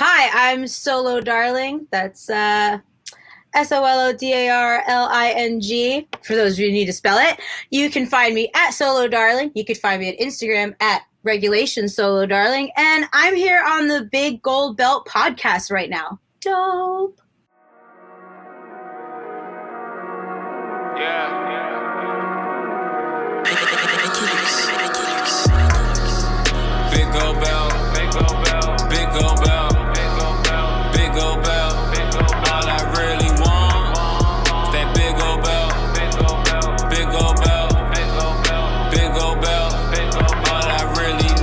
Hi, I'm Solo Darling. That's SoloDarling. For those of you who need to spell it, you can find me at Solo Darling. You can find me at Instagram at Regulation Solo Darling. And I'm here on the Big Gold Belt podcast right now. Dope. Yeah. Big Gold Belt. Big Gold Belt. Big Gold Belt. Big Gold Belt. All I really want is that Big Gold Belt. Big Gold Belt. Big Gold Belt. All I really need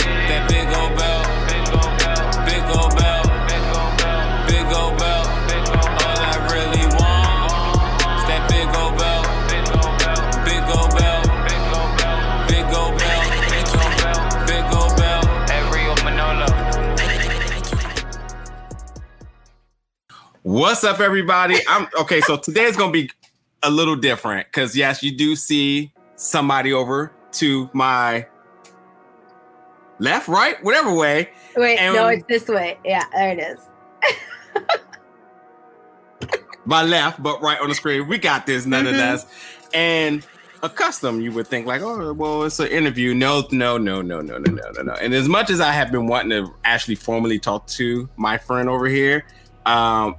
is that Big Gold Belt. Big Gold Belt. Big Gold Belt. All I really want is that Big Gold Belt. Big Gold Belt. Big Gold Belt. Big Gold Belt. Every Manolo. What's up, everybody? So today's gonna be a little different because yes, you do see somebody over to my left, right, whatever way. Wait, and no, it's this way. Yeah, there it is. My left, but right on the screen. We got this, nonetheless. Mm-hmm. And a custom, you would think like, oh, well, it's an interview. No. And as much as I have been wanting to actually formally talk to my friend over here,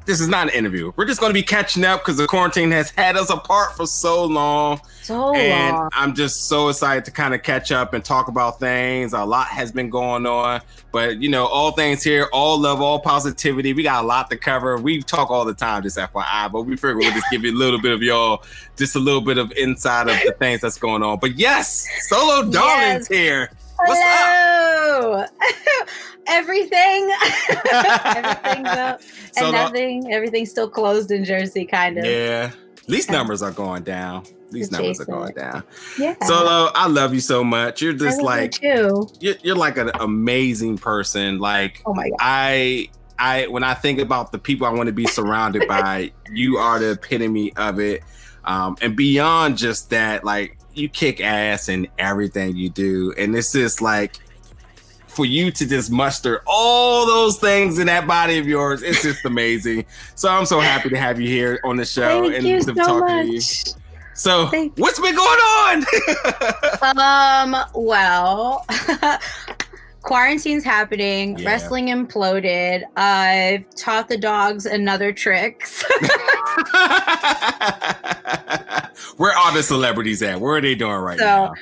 this is not an interview. We're just going to be catching up because the quarantine has had us apart for so long. And I'm just so excited to kind of catch up and talk about things. A lot has been going on, but you know, all things here, all love, all positivity. We got a lot to cover. We talk all the time, just FYI, but we figure we'll just give you a little bit of y'all, just a little bit of inside of the things that's going on. But yes, Solo Darling's here. What's Hello. Up? Everything. Everything's up. So and nothing. Everything's still closed in Jersey, kind of. Yeah. Lease numbers are going down. Lease numbers are going down. Yeah. Solo, I love you so much. You're just like you're like an amazing person. Like, oh my God. I when I think about the people I want to be surrounded by, you are the epitome of it. And beyond just that, like, you kick ass in everything you do. And it's just like, for you to just muster all those things in that body of yours, it's just amazing. So I'm so happy to have you here on the show. Thank and you to so talk much. To you. So Thank what's been going on? Well, quarantine's happening. Yeah. Wrestling imploded. I've taught the dogs another tricks. Where are the celebrities at? Where are they doing right now?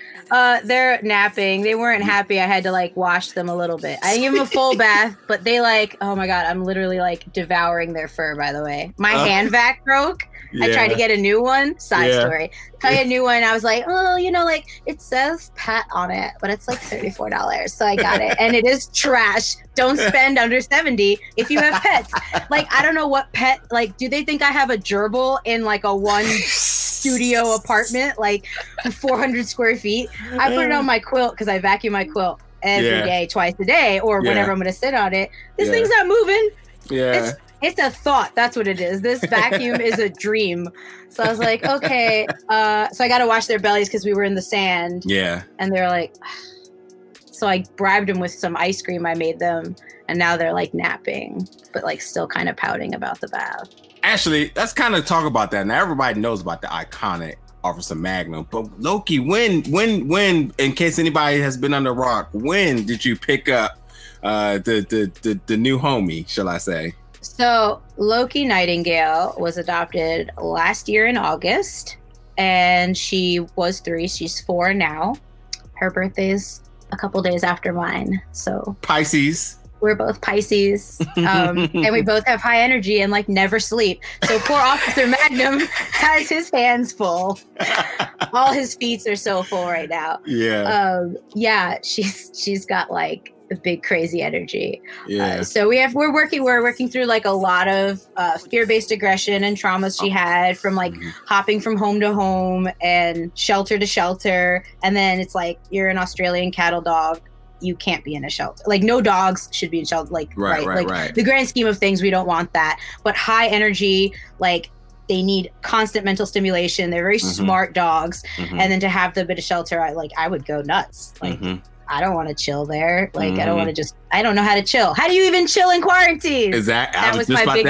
They're napping. They weren't happy. I had to like wash them a little bit. I didn't give them a full bath, but they like, oh my God, I'm literally like devouring their fur, by the way. My hand vac broke. Yeah. I tried to get a new one. Side story. I got a new one. I was like, oh, you know, like it says pet on it, but it's like $34. So I got it. And it is trash. Don't spend under 70 if you have pets. Like, I don't know what pet, like, do they think I have a gerbil in like a one studio apartment, like 400 square feet? I put it on my quilt because I vacuum my quilt every day, twice a day, or whenever I'm going to sit on it. This thing's not moving. Yeah. It's a thought. That's what it is. This vacuum is a dream. So I was like, okay. So I got to wash their bellies because we were in the sand. Yeah. And they're like, so I bribed them with some ice cream I made them. And now they're like napping, but like still kind of pouting about the bath. Actually, let's kind of talk about that. Now, everybody knows about the iconic Officer Magnum. But Loki, when, in case anybody has been on the rock, when did you pick up the new homie, shall I say? So Loki Nightingale was adopted last year in August, and she was 3. She's 4 now. Her birthday is a couple days after mine. So Pisces. We're both Pisces, and we both have high energy and like never sleep. So poor Officer Magnum has his hands full. All his feet are so full right now. Yeah. She's got like a big crazy energy. Yeah. So we're working through like a lot of fear-based aggression and traumas she had from like hopping from home to home and shelter to shelter. And then it's like, you're an Australian cattle dog. You can't be in a shelter. Like, no dogs should be in shelter. Like, right. The grand scheme of things, we don't want that. But high energy, like, they need constant mental stimulation. They're very smart dogs. Mm-hmm. And then to have them in a shelter, I would go nuts. Like, I don't want to chill there. Like, I don't want to just, I don't know how to chill. How do you even chill in quarantine? Exactly. That was my biggest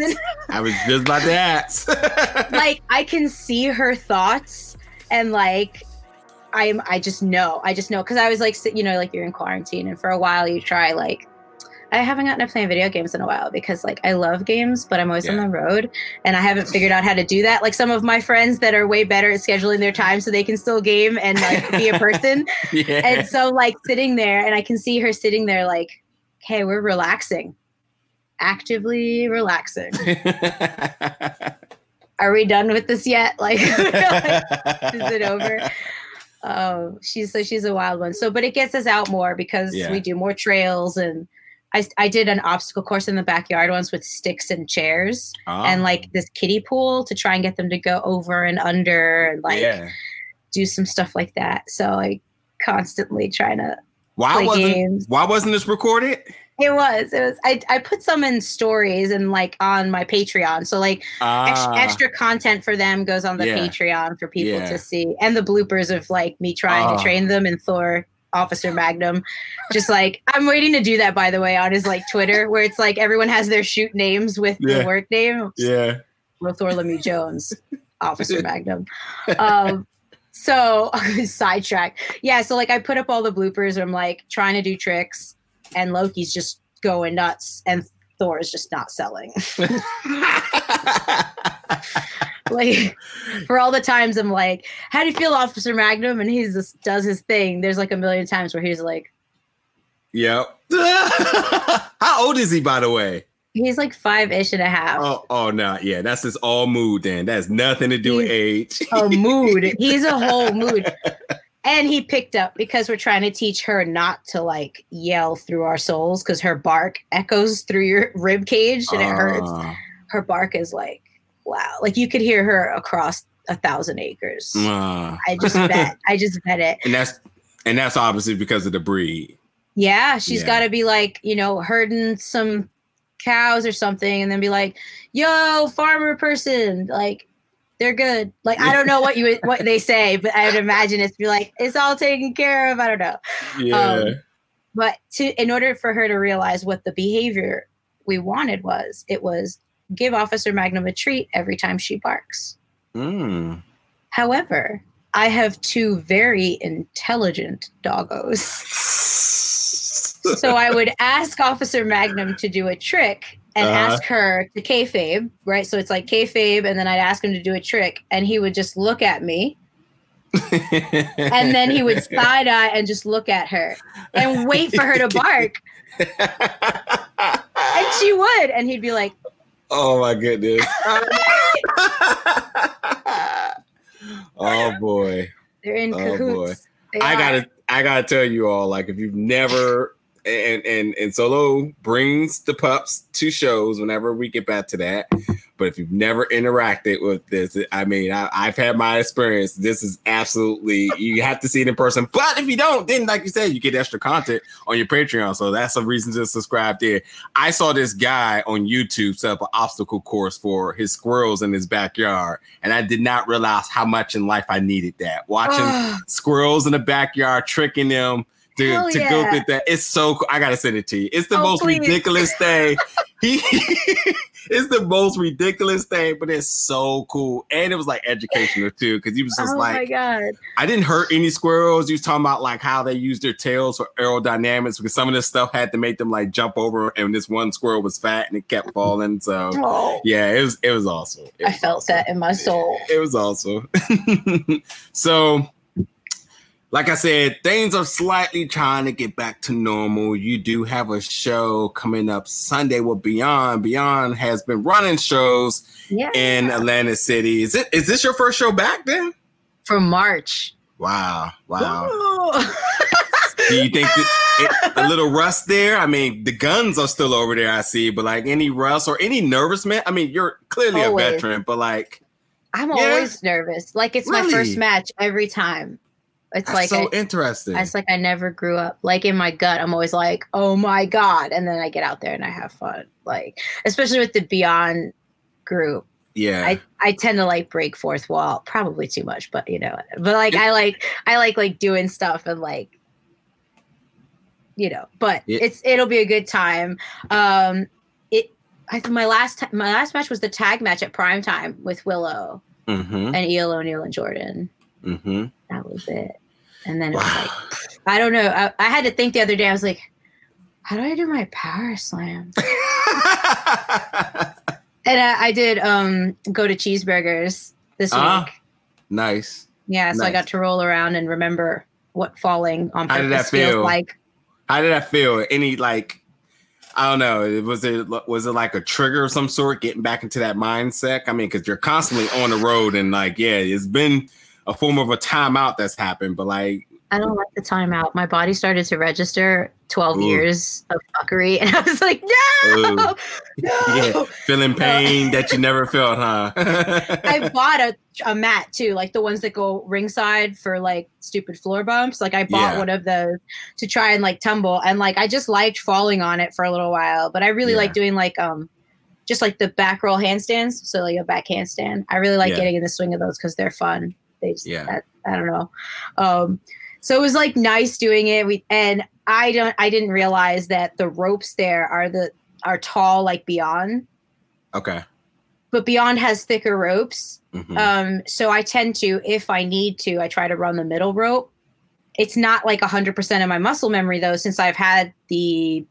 lesson. I was just about to ask. Like, I can see her thoughts and like, I just know. Cause I was like, you know, like you're in quarantine and for a while you try like, I haven't gotten up playing video games in a while because like I love games, but I'm always on the road and I haven't figured out how to do that. Like some of my friends that are way better at scheduling their time so they can still game and like be a person. And so like sitting there and I can see her sitting there like, hey, we're relaxing, actively relaxing. Are we done with this yet? Like, is it over? Oh, she's a wild one. So, but it gets us out more because we do more trails and I did an obstacle course in the backyard once with sticks and chairs and like this kiddie pool to try and get them to go over and under and like do some stuff like that. So I constantly trying to play games. Why wasn't this recorded? It was. I put some in stories and like on my Patreon. So like extra content for them goes on the Patreon for people to see. And the bloopers of like me trying to train them and Thor. Officer Magnum, just like I'm waiting to do that, by the way, on his like Twitter where it's like everyone has their shoot names with the work name. Rothor Lemme Jones, Officer Magnum. So sidetrack. So like I put up all the bloopers where I'm like trying to do tricks and Loki's just going nuts and Thor is just not selling. Like for all the times I'm like, how do you feel, Officer Magnum? And he just does his thing. There's like a million times where he's like, yep. How old is he, by the way? He's like 5-ish and a half. Oh no. Yeah, that's his all mood then. That has nothing to do with age. A mood. He's a whole mood. And he picked up because we're trying to teach her not to like yell through our souls because her bark echoes through your rib cage and it hurts. Her bark is like, wow, like you could hear her across 1,000 acres. I just bet it. And that's obviously because of the breed. Yeah, she's got to be like, you know, herding some cows or something, and then be like, "Yo, farmer person, like they're good." Like I don't know what they say, but I would imagine it's be like it's all taken care of. I don't know. Yeah. But in order for her to realize what the behavior we wanted was, it was. Give Officer Magnum a treat every time she barks. However, I have two very intelligent doggos. So I would ask Officer Magnum to do a trick and ask her to kayfabe, right? So it's like kayfabe, and then I'd ask him to do a trick, and he would just look at me. And then he would side eye and just look at her and wait for her to bark. And she would. And he'd be like, oh my goodness. Oh boy. They're in cahoots. Boy. I gotta tell you all, like if you've never and Solo brings the pups to shows whenever we get back to that. But if you've never interacted with this, I mean, I've had my experience. This is absolutely, you have to see it in person. But if you don't, then like you said, you get extra content on your Patreon. So that's a reason to subscribe there. I saw this guy on YouTube set up an obstacle course for his squirrels in his backyard. And I did not realize how much in life I needed that. Watching squirrels in the backyard, tricking them. Dude, to go get that. It's so cool. I got to send it to you. It's the most ridiculous thing. It's the most ridiculous thing, but it's so cool. And it was like educational too, because he was just like, my God. I didn't hurt any squirrels. He was talking about like how they use their tails for aerodynamics because some of this stuff had to make them like jump over. And this one squirrel was fat and it kept falling. So it was awesome. I felt that in my soul. It was awesome. So. Like I said, things are slightly trying to get back to normal. You do have a show coming up Sunday with Beyond. Beyond has been running shows in Atlanta City. Is this your first show back then? For March. Wow. Do you think a little rust there? I mean, the guns are still over there, I see. But like any rust or any nervousness? I mean, you're clearly a veteran, but like... I'm always nervous. Like it's my first match every time. It's that's like so interesting. It's like I never grew up. Like in my gut, I'm always like, "Oh my God!" And then I get out there and I have fun. Like especially with the Beyond group. Yeah, I tend to like break fourth wall, probably too much, but you know. But like I like doing stuff and like you know, but it'll be a good time. My last match was the tag match at Prime Time with Willow and ELO Neil and Jordan. That was it. And then it was like, I don't know. I had to think the other day. I was like, how do I do my power slam? And I did go to Cheeseburgers this week. Nice. Yeah, so nice. I got to roll around and remember what falling on purpose feels like. How did that feel? Any, like, I don't know. Was it like a trigger of some sort, getting back into that mindset? I mean, because you're constantly on the road and, like, yeah, it's been a form of a timeout that's happened, but, like, I don't like the timeout. My body started to register 12 years of fuckery, and I was like, no. Feeling pain that you never felt, huh? I bought a mat too, like the ones that go ringside for like stupid floor bumps. Like I bought one of those to try and like tumble, and like I just liked falling on it for a little while. But I really like doing like just like the back roll handstands, so like a back handstand. I really like getting in the swing of those because they're fun. They just I don't know. So it was like nice doing it. I didn't realize that the ropes there are tall like Beyond. Okay. But Beyond has thicker ropes. So I tend to, if I need to, I try to run the middle rope. It's not like 100% of my muscle memory though, since I've had the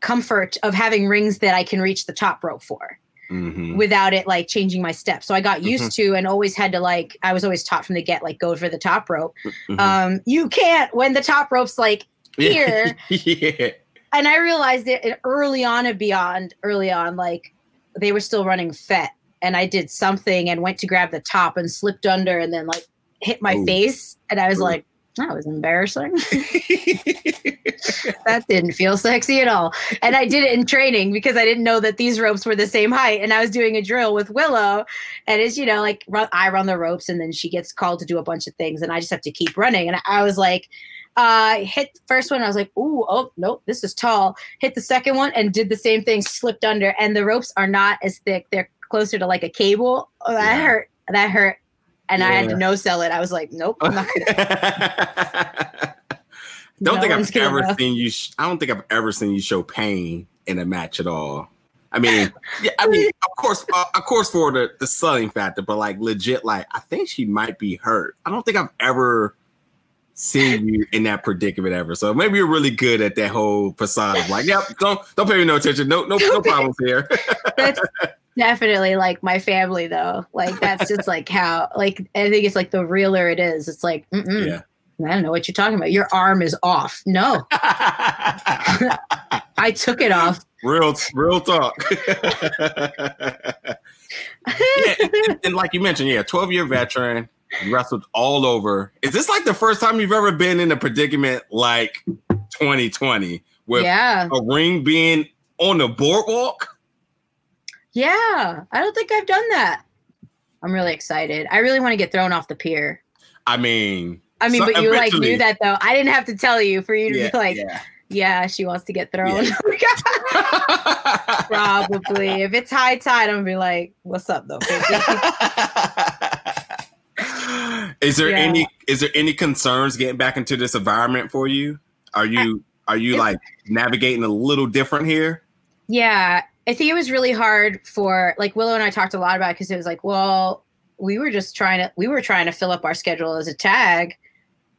comfort of having rings that I can reach the top rope for. Without it like changing my steps. So I got used to and always had to like, I was always taught from the get, like go for the top rope. You can't when the top rope's like here. And I realized it early on at Beyond, like they were still running FET and I did something and went to grab the top and slipped under and then like hit my face. And I was like, that was embarrassing. That didn't feel sexy at all. And I did it in training because I didn't know that these ropes were the same height. And I was doing a drill with Willow. And it's, you know, like I run the ropes and then she gets called to do a bunch of things. And I just have to keep running. And I was like, hit the first one. I was like, nope, this is tall. Hit the second one and did the same thing, slipped under. And the ropes are not as thick. They're closer to like a cable. Oh, that hurt. And I had to no-sell it. I was like, nope, I'm not gonna. I don't think I've ever seen you show pain in a match at all. I mean, of course, for the selling factor, but like legit, like I think she might be hurt. I don't think I've ever seen you in that predicament ever. So maybe you're really good at that whole facade of like, yep, don't pay me no attention. No problems here. That's definitely like my family though. Like that's just like how, like I think it's like the realer it is. It's like, I don't know what you're talking about. Your arm is off. No. I took it off. Real talk. And like you mentioned, 12-year veteran, wrestled all over. Is this like the first time you've ever been in a predicament like 2020 with a ring being on the boardwalk? Yeah. I don't think I've done that. I'm really excited. I really want to get thrown off the pier. I mean, but you like knew that though. I didn't have to tell you for you to be like, she wants to get thrown. Yeah. Probably. If it's high tide, I'm gonna be like, what's up though? Is there any concerns getting back into this environment for you? Are you like navigating a little different here? Yeah. I think it was really hard for like Willow and I talked a lot about it because it was like, well, we were trying to fill up our schedule as a tag.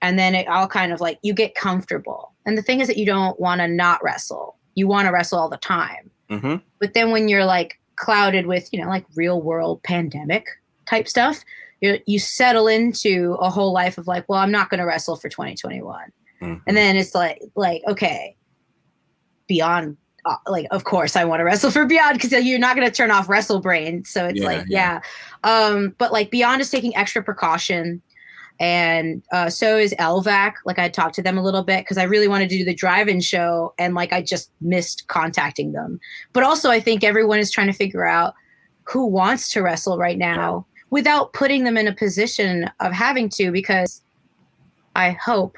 And then it all kind of like, you get comfortable. And the thing is that you don't want to not wrestle. You want to wrestle all the time. But then when you're like clouded with, you know, like real world pandemic type stuff, you settle into a whole life of like, well, I'm not going to wrestle for 2021. And then it's like, okay, Beyond, like, of course I want to wrestle for Beyond because you're not going to turn off Wrestle Brain. So it's but like Beyond is taking extra precaution. And so is LVAC. Like I talked to them a little bit because I really wanted to do the drive-in show and like I just missed contacting them. But also I think everyone is trying to figure out who wants to wrestle right now without putting them in a position of having to, because I hope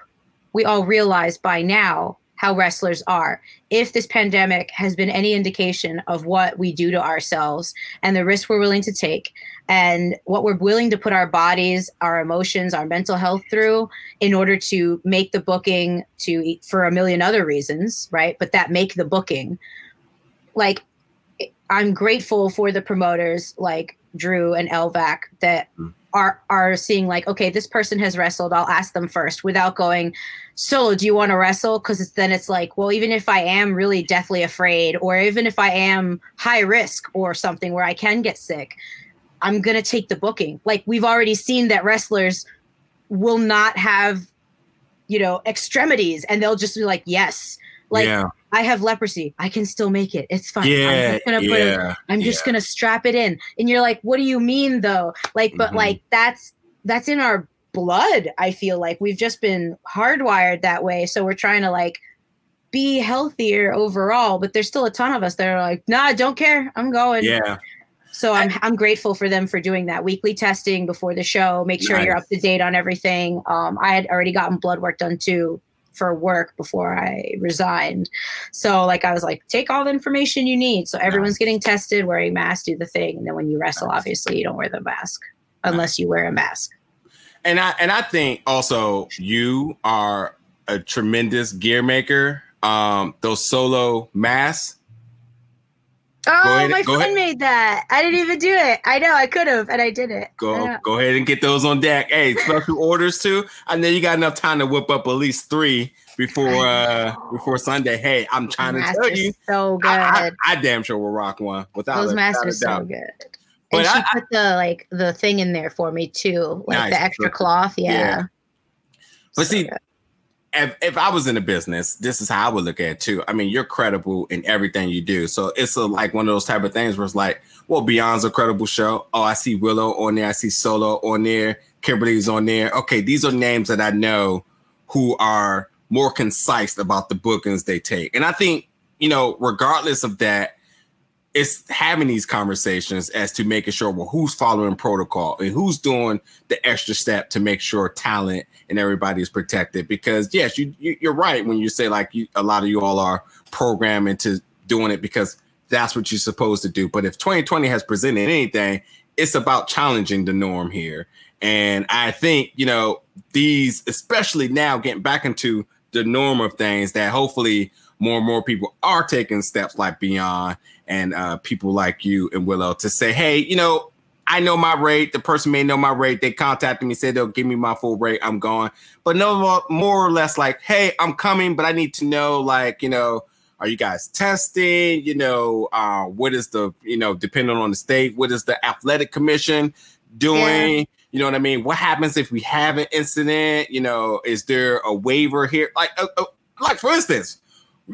we all realize by now how wrestlers are. If this pandemic has been any indication of what we do to ourselves and the risk we're willing to take and what we're willing to put our bodies, our emotions, our mental health through in order to make the booking, to for a million other reasons, right? But that make the booking. Like, I'm grateful for the promoters like Drew and Elvac that are seeing like, okay, this person has wrestled, I'll ask them first without going, Solo, do you want to wrestle? Because then it's like, well, even if I am really deathly afraid, or even if I am high risk or something where I can get sick, I'm going to take the booking. Like, we've already seen that wrestlers will not have, you know, extremities, and they'll just be like, yes. Like, yeah. I have leprosy, I can still make it. It's fine. Yeah, I'm just gonna strap it in. And you're like, what do you mean though? Like, but like that's in our blood. I feel like we've just been hardwired that way. So we're trying to like be healthier overall, but there's still a ton of us that are like, nah, I don't care, I'm going. Yeah. So I'm grateful for them for doing that weekly testing before the show. Make sure you're up to date on everything. I had already gotten blood work done too for work before I resigned. So like, I was like, take all the information you need. So everyone's getting tested, wearing masks, do the thing. And then when you wrestle, obviously you don't wear the mask unless you wear a mask. And I think also you are a tremendous gear maker. Those Solo masks. Oh, my friend made that. I didn't even do it. I know I could have, and I did it. Go ahead and get those on deck. Hey, special orders too. I know you got enough time to whip up at least three before Sunday. Hey, I'm trying to tell you, so good. I damn sure will rock one without those masks are so good. But and she put the thing in there for me too, like the extra cloth. Yeah. But so see, good. If I was in a business, this is how I would look at it too. I mean, you're credible in everything you do. So it's like one of those type of things where it's like, well, Beyond's a credible show. Oh, I see Willow on there. I see Solo on there. Kimberly's on there. Okay, these are names that I know who are more concise about the bookings they take. And I think, you know, regardless of that, it's having these conversations as to making sure, well, who's following protocol and who's doing the extra step to make sure talent and everybody is protected. Because yes, you're right when you say like a lot of you all are programming to doing it because that's what you're supposed to do. But if 2020 has presented anything, it's about challenging the norm here. And I think, you know, these, especially now getting back into the norm of things, that hopefully more and more people are taking steps like Beyond and people like you and Willow to say, hey, you know, I know my rate. The person may know my rate. They contacted me, said they'll give me my full rate. I'm gone. But no more or less like, hey, I'm coming, but I need to know, like, you know, are you guys testing? You know, what is the, you know, depending on the state, what is the athletic commission doing? Yeah. You know what I mean? What happens if we have an incident? You know, is there a waiver here? Like for instance,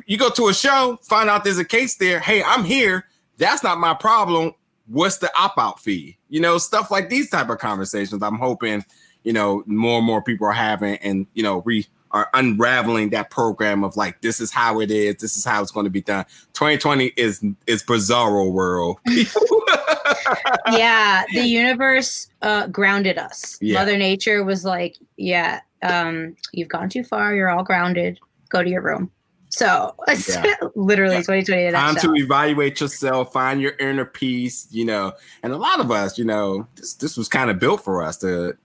you go to a show, find out there's a case there. Hey, I'm here. That's not my problem. What's the opt-out fee? You know, stuff like these type of conversations. I'm hoping, you know, more and more people are having and, you know, are unraveling that program of like, this is how it is. This is how it's going to be done. 2020 is bizarro world. Yeah. The universe grounded us. Yeah. Mother Nature was like, yeah, you've gone too far. You're all grounded. Go to your room. So literally 2020. Time to evaluate yourself, find your inner peace, you know. And a lot of us, you know, this was kind of built for us to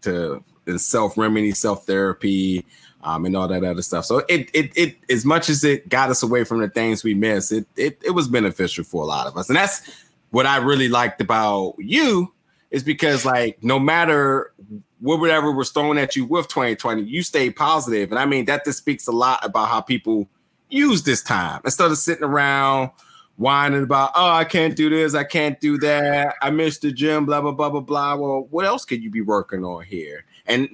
self-remedy, self-therapy, and all that other stuff. So it as much as it got us away from the things we missed, it was beneficial for a lot of us. And that's what I really liked about you is because like no matter whatever was thrown at you with 2020, you stayed positive. And I mean that just speaks a lot about how people use this time instead of sitting around whining about, oh, I can't do this, I can't do that, I missed the gym, blah, blah, blah, blah, blah. Well, what else could you be working on here? And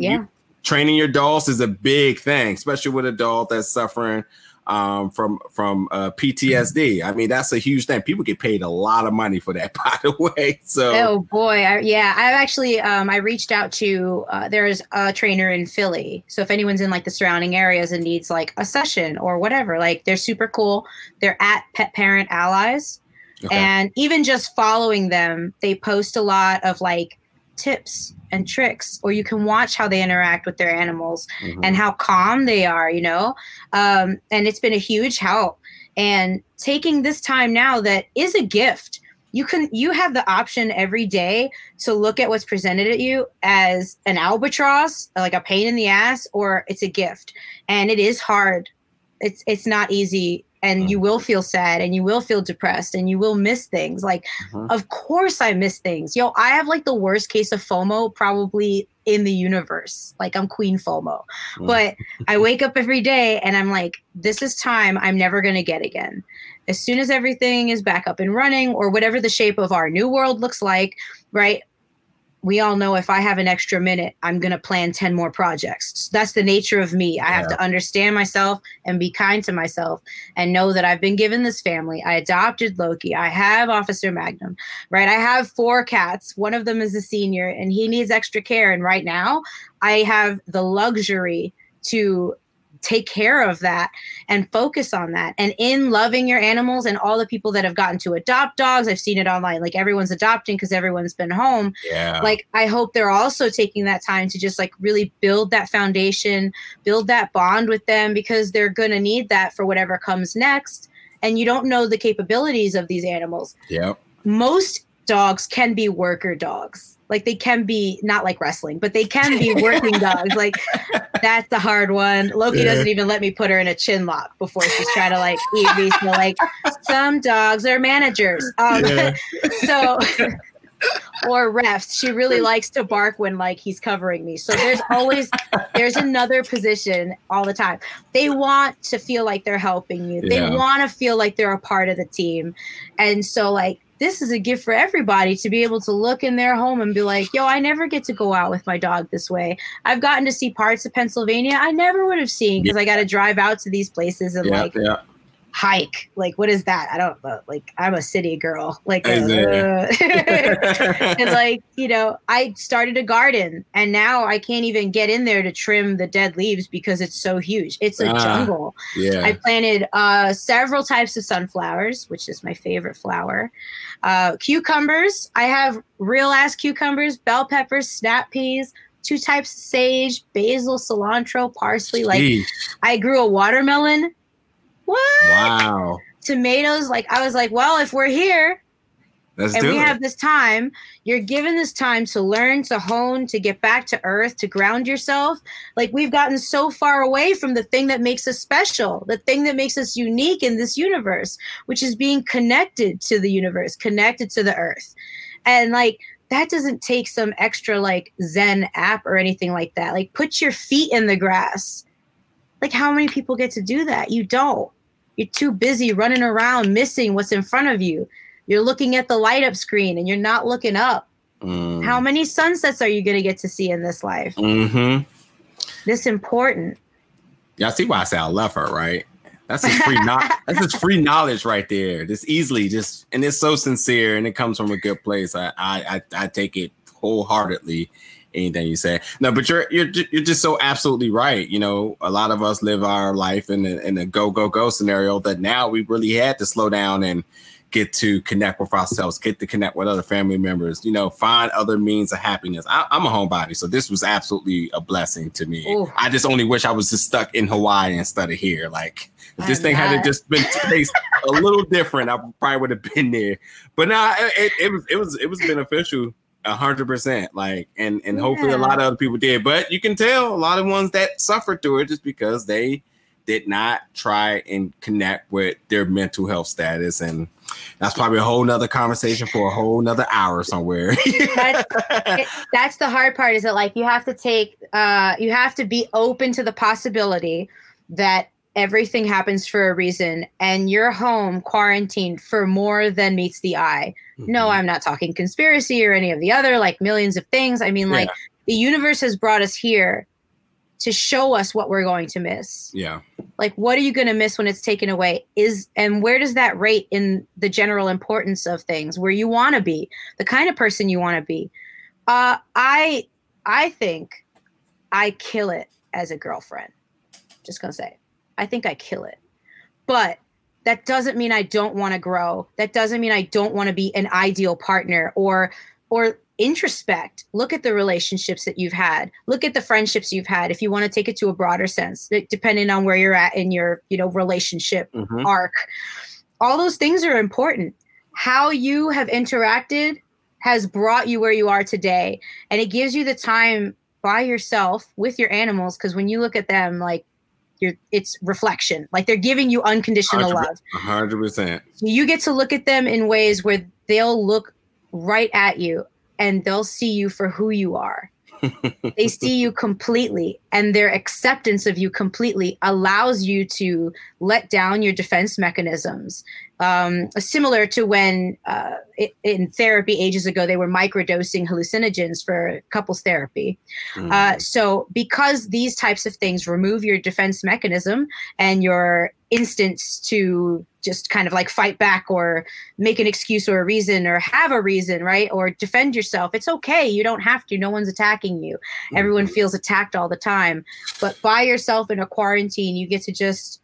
training your dolls is a big thing, especially with a doll that's suffering from PTSD. I mean, that's a huge thing. People get paid a lot of money for that, by the way. So, oh boy. I've actually, I reached out to, there's a trainer in Philly. So if anyone's in like the surrounding areas and needs like a session or whatever, like they're super cool. They're at Pet Parent Allies. Okay. And even just following them, they post a lot of like tips and tricks, or you can watch how they interact with their animals mm-hmm. and how calm they are, you know? And it's been a huge help. And taking this time now that is a gift, you have the option every day to look at what's presented at you as an albatross, like a pain in the ass, or it's a gift. And it is hard. It's not easy. And mm-hmm. you will feel sad, and you will feel depressed, and you will miss things. Like, mm-hmm. of course I miss things. Yo, I have like the worst case of FOMO probably in the universe. Like, I'm Queen FOMO. Mm-hmm. But I wake up every day and I'm like, this is time I'm never going to get again. As soon as everything is back up and running, or whatever the shape of our new world looks like, right? We all know if I have an extra minute, I'm going to plan 10 more projects. So that's the nature of me. I have to understand myself and be kind to myself and know that I've been given this family. I adopted Loki. I have Officer Magnum, right? I have 4 cats. One of them is a senior and he needs extra care. And right now I have the luxury to take care of that and focus on that. And in loving your animals and all the people that have gotten to adopt dogs, I've seen it online, like everyone's adopting because everyone's been home. Yeah. Like, I hope they're also taking that time to just like really build that foundation, build that bond with them, because they're going to need that for whatever comes next. And you don't know the capabilities of these animals. Yeah. Most dogs can be worker dogs. Like, they can be, not like wrestling, but they can be working dogs. Like, that's the hard one. Loki doesn't even let me put her in a chin lock before she's trying to, like, eat me. So, like, some dogs are managers. So, or refs. She really likes to bark when, like, he's covering me. So there's another position all the time. They want to feel like they're helping you. They want to feel like they're a part of the team. And so, like, this is a gift for everybody to be able to look in their home and be like, yo, I never get to go out with my dog this way. I've gotten to see parts of Pennsylvania I never would have seen because I got to drive out to these places and hike. Like, what is that? I don't know. Like, I'm a city girl. Like, and like, you know, I started a garden and now I can't even get in there to trim the dead leaves because it's so huge. It's a jungle. Yeah. I planted several types of sunflowers, which is my favorite flower. Cucumbers. I have real ass cucumbers, bell peppers, snap peas, 2 types of sage, basil, cilantro, parsley. Jeez. Like, I grew a watermelon. What? Wow. Tomatoes. Like, I was like, well, if we're here have this time, you're given this time to learn, to hone, to get back to earth, to ground yourself. Like, we've gotten so far away from the thing that makes us special, the thing that makes us unique in this universe, which is being connected to the universe, connected to the earth. And like, that doesn't take some extra like Zen app or anything like that. Like, put your feet in the grass. Like, how many people get to do that? You don't. You're too busy running around, missing what's in front of you. You're looking at the light up screen and you're not looking up. Mm. How many sunsets are you going to get to see in this life? Mm-hmm. This important. Y'all see why I say I love her, right? That's just free, that's just free knowledge right there. This easily just, and it's so sincere and it comes from a good place. I take it wholeheartedly. Anything you say. No, but you're just so absolutely right. You know, a lot of us live our life in a go scenario that now we really had to slow down and get to connect with ourselves, get to connect with other family members, you know, find other means of happiness. I'm a homebody, so this was absolutely a blessing to me. Ooh. I just only wish I was just stuck in Hawaii instead of here. Like, if this thing had just been taste a little different, I probably would have been there. But no, it was beneficial. 100%, like, and hopefully a lot of other people did, but you can tell a lot of ones that suffered through it just because they did not try and connect with their mental health status, and that's probably a whole nother conversation for a whole nother hour somewhere. That's the hard part, is that like you have to take you have to be open to the possibility that everything happens for a reason, and you're home quarantined for more than meets the eye. Mm-hmm. No, I'm not talking conspiracy or any of the other like millions of things. I mean, like, the universe has brought us here to show us what we're going to miss. Yeah. Like, what are you going to miss when it's taken away? And where does that rate in the general importance of things, where you want to be, the kind of person you want to be? I think I kill it as a girlfriend. Just going to say. I think I kill it. But that doesn't mean I don't want to grow. That doesn't mean I don't want to be an ideal partner or introspect, look at the relationships that you've had, look at the friendships you've had. If you want to take it to a broader sense, depending on where you're at in your, you know, relationship arc, all those things are important. How you have interacted has brought you where you are today. And it gives you the time by yourself with your animals. 'Cause when you look at them, like, it's reflection. Like, they're giving you unconditional love. 100%. You get to look at them in ways where they'll look right at you and they'll see you for who you are. They see you completely, and their acceptance of you completely allows you to let down your defense mechanisms. Similar to when in therapy ages ago, they were microdosing hallucinogens for couples therapy. So because these types of things remove your defense mechanism and your instincts to just kind of like fight back or make an excuse or a reason or have a reason, right? Or defend yourself. It's okay. You don't have to. No one's attacking you. Everyone feels attacked all the time. But by yourself in a quarantine, you get to just,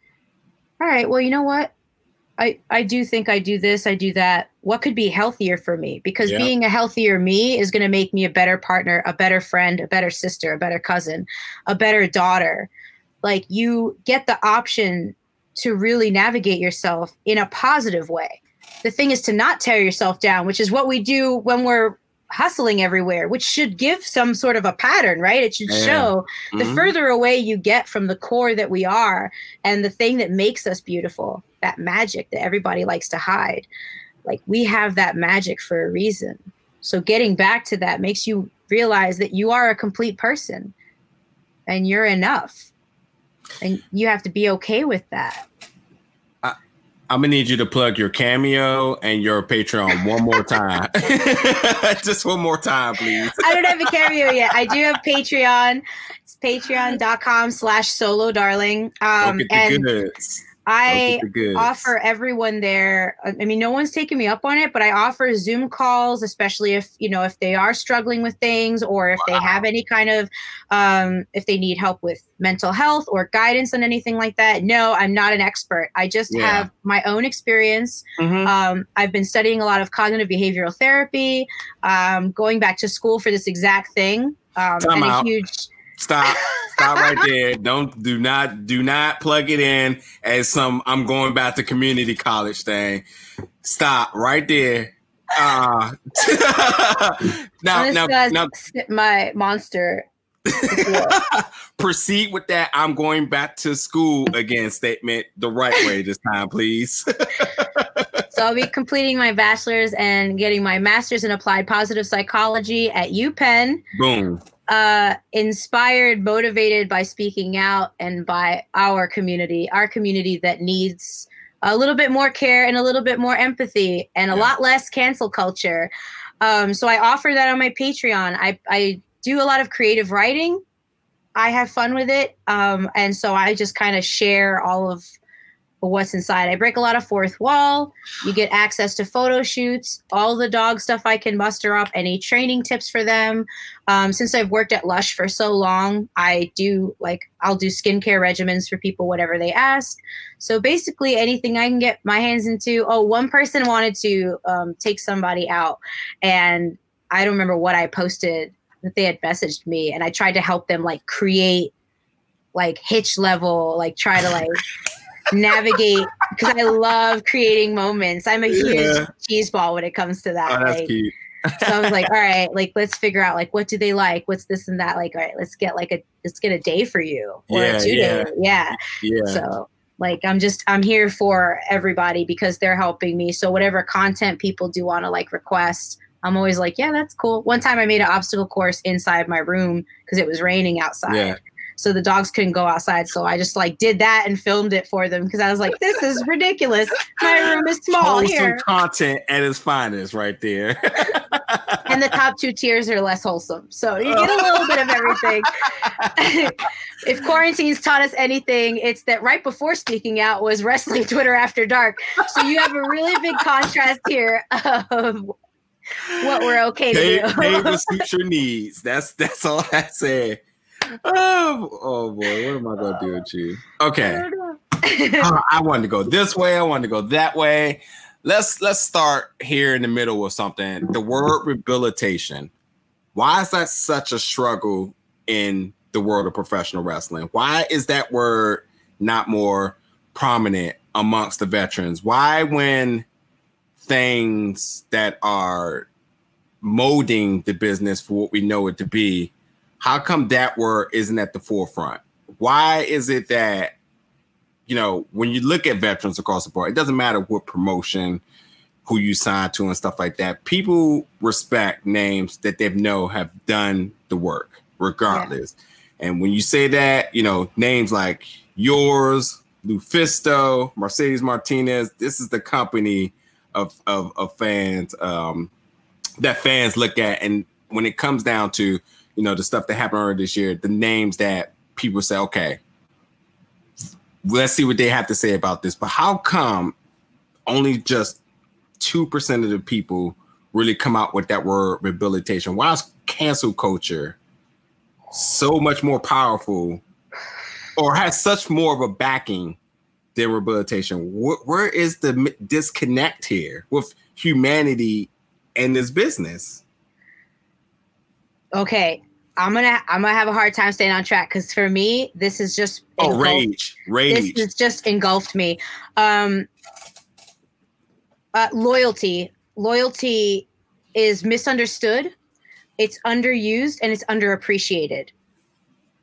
all right, well, you know what? I do think I do this, I do that. What could be healthier for me? Because being a healthier me is going to make me a better partner, a better friend, a better sister, a better cousin, a better daughter. Like, you get the option to really navigate yourself in a positive way. The thing is to not tear yourself down, which is what we do when we're hustling everywhere, which should give some sort of a pattern, right? It should show the further away you get from the core that we are and the thing that makes us beautiful, that magic that everybody likes to hide. Like, we have that magic for a reason. So getting back to that makes you realize that you are a complete person and you're enough. And you have to be okay with that. I'm going to need you to plug your Cameo and your Patreon one more time. Just one more time, please. I don't have a Cameo yet. I do have Patreon. It's patreon.com/solodarling. I offer everyone there. I mean, no one's taking me up on it, but I offer Zoom calls, especially if they are struggling with things, or if they have any kind of, if they need help with mental health or guidance on anything like that. No, I'm not an expert. I just have my own experience. I've been studying a lot of cognitive behavioral therapy, going back to school for this exact thing. Stop right there. Do not plug it in as some I'm going back to community college thing. Stop right there. Now sip my monster. Proceed with that I'm going back to school again statement the right way this time, please. So I'll be completing my bachelor's and getting my master's in applied positive psychology at UPenn. Boom. Inspired, motivated by speaking out and by our community that needs a little bit more care and a little bit more empathy and a lot less cancel culture. So I offer that on my Patreon. I do a lot of creative writing. I have fun with it. And so I just kind of share all of what's inside. I break a lot of fourth wall. You get access to photo shoots, all the dog stuff I can muster up, any training tips for them. Since I've worked at Lush for so long, I'll do skincare regimens for people, whatever they ask. So basically anything I can get my hands into. Oh, one person wanted to take somebody out, and I don't remember what I posted that they had messaged me, and I tried to help them like create like hitch level, like try to like navigate, because I love creating moments. I'm a huge cheese ball when it comes to that. Oh, that's cute. So I was like, all right, like let's figure out like what do they like, what's this and that. Like, all right, let's get a day for you, or a 2 day. Yeah. So like I'm here for everybody because they're helping me. So whatever content people do want to like request, I'm always like, yeah, that's cool. One time I made an obstacle course inside my room because it was raining outside. Yeah. So the dogs couldn't go outside. So I just like did that and filmed it for them because I was like, this is ridiculous. My room is small here. Wholesome content at its finest right there. And the top two tiers are less wholesome. So you get a little bit of everything. If quarantine's taught us anything, it's that right before speaking out was wrestling Twitter after dark. So you have a really big contrast here of what we're okay to do. They will suit your needs. That's all I say. Oh boy, what am I gonna do with you? Okay, I wanted to go this way. I wanted to go that way. Let's start here in the middle with something. The word rehabilitation. Why is that such a struggle in the world of professional wrestling? Why is that word not more prominent amongst the veterans? Why, when things that are molding the business for what we know it to be, how come that word isn't at the forefront? Why is it that, you know, when you look at veterans across the board, it doesn't matter what promotion, who you sign to and stuff like that, people respect names that they know have done the work regardless. Yeah. And when you say that, you know, names like yours, Lufisto, Mercedes Martinez, this is the company of fans that fans look at. And when it comes down to, you know, the stuff that happened earlier this year, the names that people say, okay, let's see what they have to say about this. But how come only just 2% of the people really come out with that word rehabilitation? Why is cancel culture so much more powerful or has such more of a backing than rehabilitation? Where is the disconnect here with humanity and this business? Okay. I'm gonna have a hard time staying on track because for me, this is just rage. This has just engulfed me. Loyalty is misunderstood. It's underused and it's underappreciated.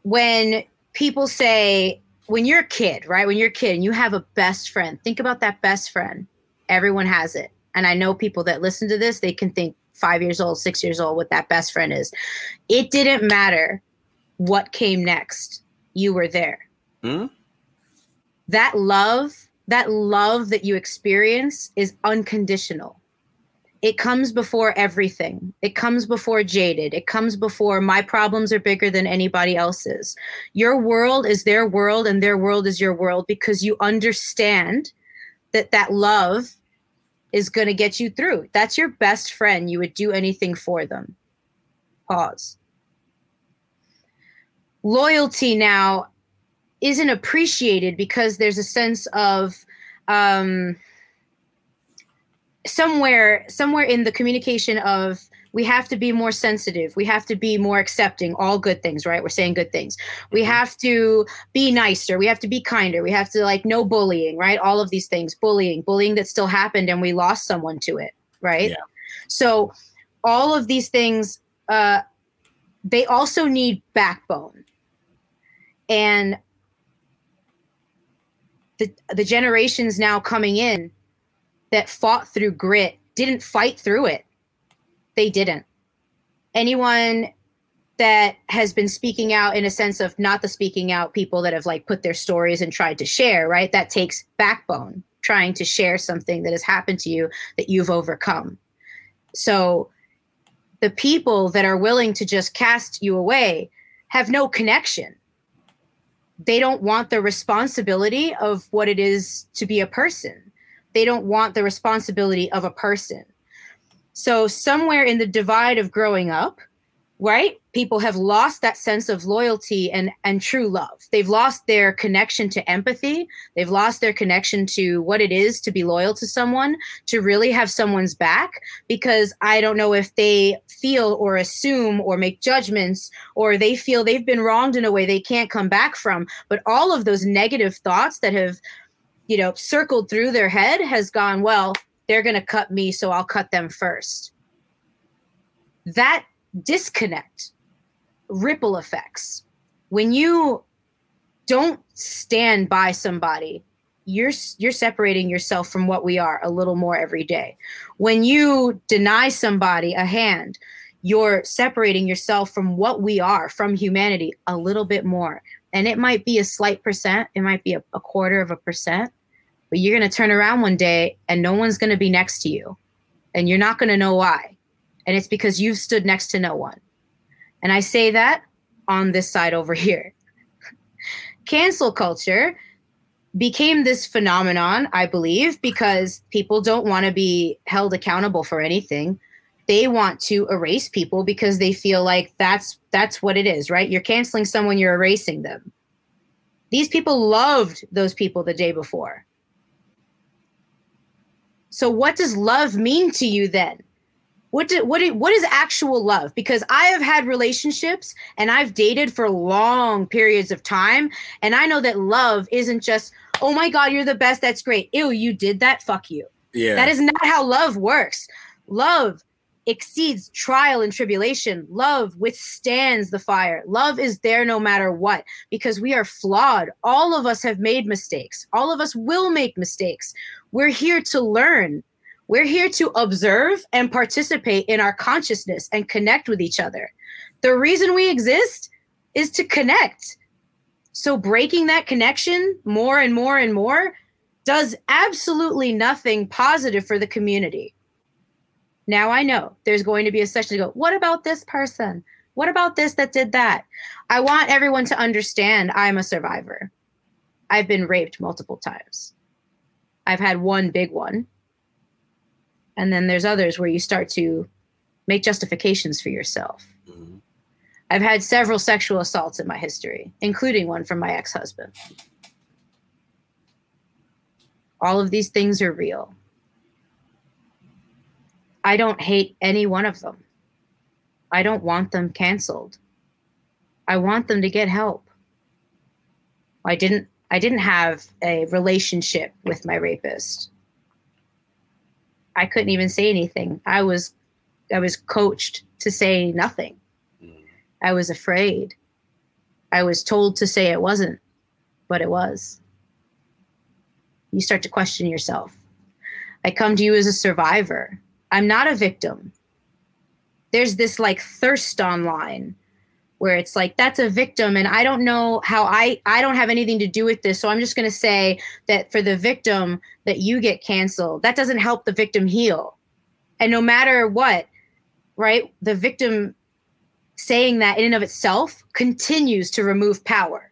When people say, when you're a kid, right? When you're a kid and you have a best friend, think about that best friend. Everyone has it. And I know people that listen to this, they can think 5 years old, 6 years old, what that best friend is. It didn't matter what came next. You were there. Mm-hmm. That love that you experience is unconditional. It comes before everything. It comes before jaded. It comes before my problems are bigger than anybody else's. Your world is their world and their world is your world because you understand that love is going to get you through. That's your best friend. You would do anything for them. Pause. Loyalty now isn't appreciated because there's a sense of somewhere in the communication of we have to be more sensitive. We have to be more accepting. All good things, right? We're saying good things. We have to be nicer. We have to be kinder. We have to no bullying, right? All of these things, bullying that still happened and we lost someone to it, right? Yeah. So all of these things, they also need backbone. And the generations now coming in that fought through grit didn't fight through it. They didn't. Anyone that has been speaking out in a sense of not the speaking out people that have put their stories and tried to share, right? That takes backbone, trying to share something that has happened to you that you've overcome. So the people that are willing to just cast you away have no connection. They don't want the responsibility of what it is to be a person. They don't want the responsibility of a person. So somewhere in the divide of growing up, right, people have lost that sense of loyalty and true love. They've lost their connection to empathy. They've lost their connection to what it is to be loyal to someone, to really have someone's back, because I don't know if they feel or assume or make judgments or they feel they've been wronged in a way they can't come back from. But all of those negative thoughts that have, circled through their head has gone, well, they're going to cut me, so I'll cut them first. That disconnect, ripple effects. When you don't stand by somebody, you're separating yourself from what we are a little more every day. When you deny somebody a hand, you're separating yourself from what we are, from humanity, a little bit more. And it might be a slight percent. It might be a quarter of a percent. But you're going to turn around one day and no one's going to be next to you and you're not going to know why. And it's because you've stood next to no one. And I say that on this side over here. Cancel culture became this phenomenon, I believe, because people don't want to be held accountable for anything. They want to erase people because they feel like that's what it is, right? You're canceling someone, you're erasing them. These people loved those people the day before. So what does love mean to you then? What is actual love? Because I have had relationships and I've dated for long periods of time. And I know that love isn't just, oh my God, you're the best. That's great. Ew, you did that. Fuck you. Yeah. That is not how love works. Love exceeds trial and tribulation. Love withstands the fire. Love is there no matter what, because we are flawed. All of us have made mistakes. All of us will make mistakes. We're here to learn. We're here to observe and participate in our consciousness and connect with each other. The reason we exist is to connect. So breaking that connection more and more and more does absolutely nothing positive for the community. Now I know there's going to be a session to go, what about this person? What about this that did that? I want everyone to understand I'm a survivor. I've been raped multiple times. I've had one big one. And then there's others where you start to make justifications for yourself. Mm-hmm. I've had several sexual assaults in my history, including one from my ex-husband. All of these things are real. I don't hate any one of them. I don't want them canceled. I want them to get help. I didn't have a relationship with my rapist. I couldn't even say anything. I was coached to say nothing. I was afraid. I was told to say it wasn't, but it was. You start to question yourself. I come to you as a survivor. I'm not a victim. There's this like thirst online where it's like, that's a victim. And I don't know how I don't have anything to do with this. So I'm just going to say that for the victim that you get canceled, that doesn't help the victim heal. And no matter what, right? The victim saying that in and of itself continues to remove power.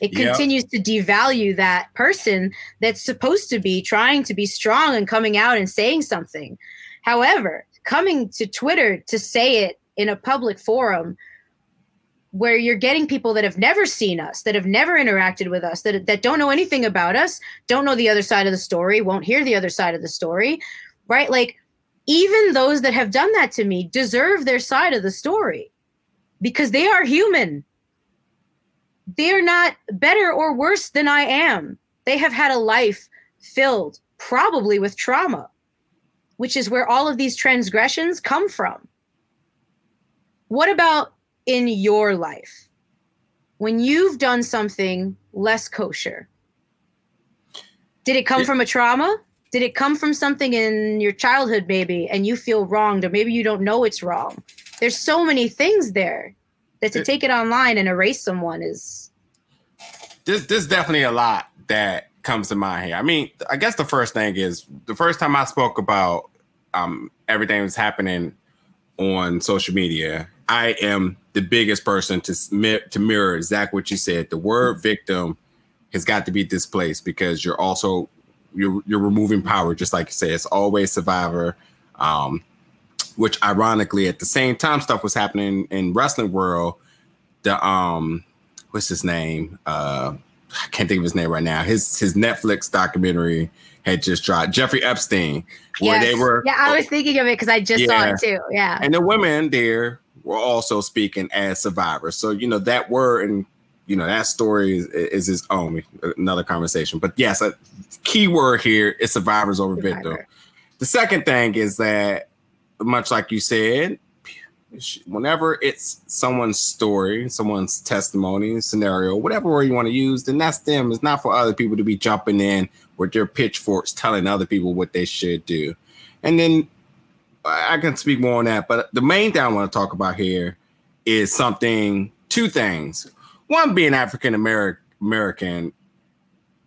It continues to devalue that person that's supposed to be trying to be strong and coming out and saying something. However, coming to Twitter to say it in a public forum where you're getting people that have never seen us, that have never interacted with us, that don't know anything about us, don't know the other side of the story, won't hear the other side of the story, right? Like, even those that have done that to me deserve their side of the story because they are human. They're not better or worse than I am. They have had a life filled probably with trauma, which is where all of these transgressions come from. What about in your life when you've done something less kosher? Did it come from a trauma? Did it come from something in your childhood maybe and you feel wronged, or maybe you don't know it's wrong? There's so many things there that to take it online and erase someone is... There's definitely a lot that comes to mind here. I mean, I guess the first thing is, the first time I spoke about everything that's happening on social media, I am the biggest person to mirror exactly what you said. The word victim has got to be displaced because you're removing power, just like you said. It's always survivor, which ironically at the same time stuff was happening in wrestling world. The what's his name? I can't think of his name right now. His Netflix documentary had just dropped. Jeffrey Epstein, where they were. Yeah, I was thinking of it because I just saw it too. Yeah. And the women there were also speaking as survivors. So, you know, that word and, you know, that story is its own, another conversation. But yes, a key word here is survivors over victim. The second thing is that, much like you said, whenever it's someone's story, someone's testimony, scenario, whatever word you want to use, then that's them. It's not for other people to be jumping in with their pitchforks telling other people what they should do. And then I can speak more on that. But the main thing I want to talk about here is two things. One, being African American,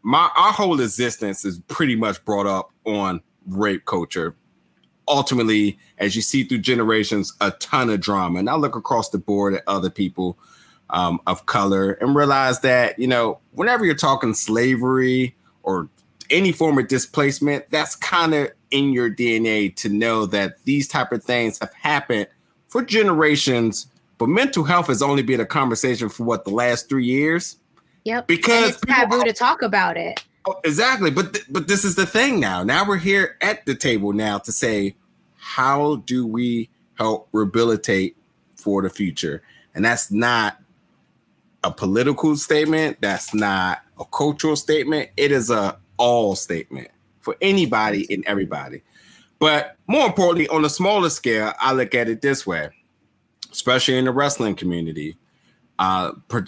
our whole existence is pretty much brought up on rape culture. Ultimately, as you see through generations, a ton of drama. And I look across the board at other people of color and realize that, you know, whenever you're talking slavery or any form of displacement, that's kind of in your DNA to know that these type of things have happened for generations. But mental health has only been a conversation for the last 3 years. Yep. Because it's taboo to talk about it. Oh, exactly. But this is the thing now. Now we're here at the table now to say, how do we help rehabilitate for the future? And that's not a political statement. That's not a cultural statement. It is a all statement for anybody and everybody. But more importantly, on a smaller scale, I look at it this way, especially in the wrestling community,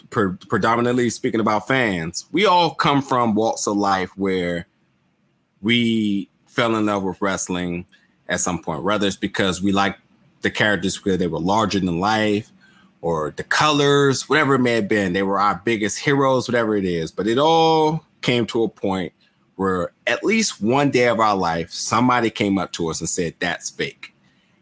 predominantly speaking about fans. We all come from walks of life where we fell in love with wrestling at some point, whether it's because we liked the characters because they were larger than life, or the colors, whatever it may have been. They were our biggest heroes, whatever it is. But it all came to a point where at least one day of our life, somebody came up to us and said, that's fake.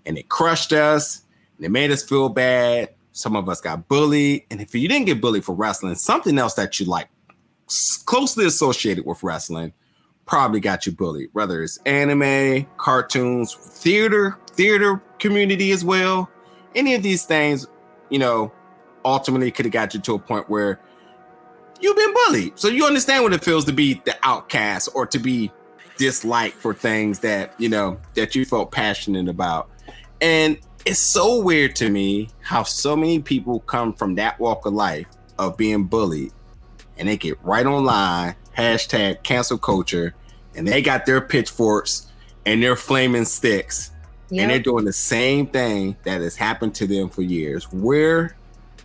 And it crushed us. And it made us feel bad. Some of us got bullied. And if you didn't get bullied for wrestling, something else that you like closely associated with wrestling probably got you bullied, whether it's anime, cartoons, theater community as well. Any of these things, you know, ultimately could have got you to a point where you've been bullied. So you understand what it feels to be the outcast or to be disliked for things that, you know, that you felt passionate about. And it's so weird to me how so many people come from that walk of life of being bullied and they get right online, hashtag cancel culture, and they got their pitchforks and their flaming sticks. Yep. And they're doing the same thing that has happened to them for years. Where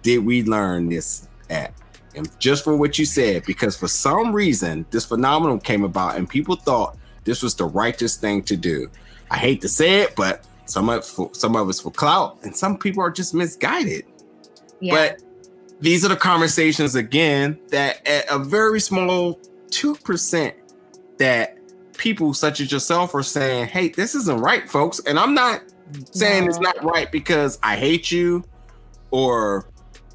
did we learn this at? And just for what you said, because for some reason, this phenomenon came about and people thought this was the righteous thing to do. I hate to say it, but some of us for clout and some people are just misguided. Yeah. But these are the conversations, again, that at a very small 2% that people such as yourself are saying, hey, this isn't right, folks. And I'm not saying it's not right because I hate you or,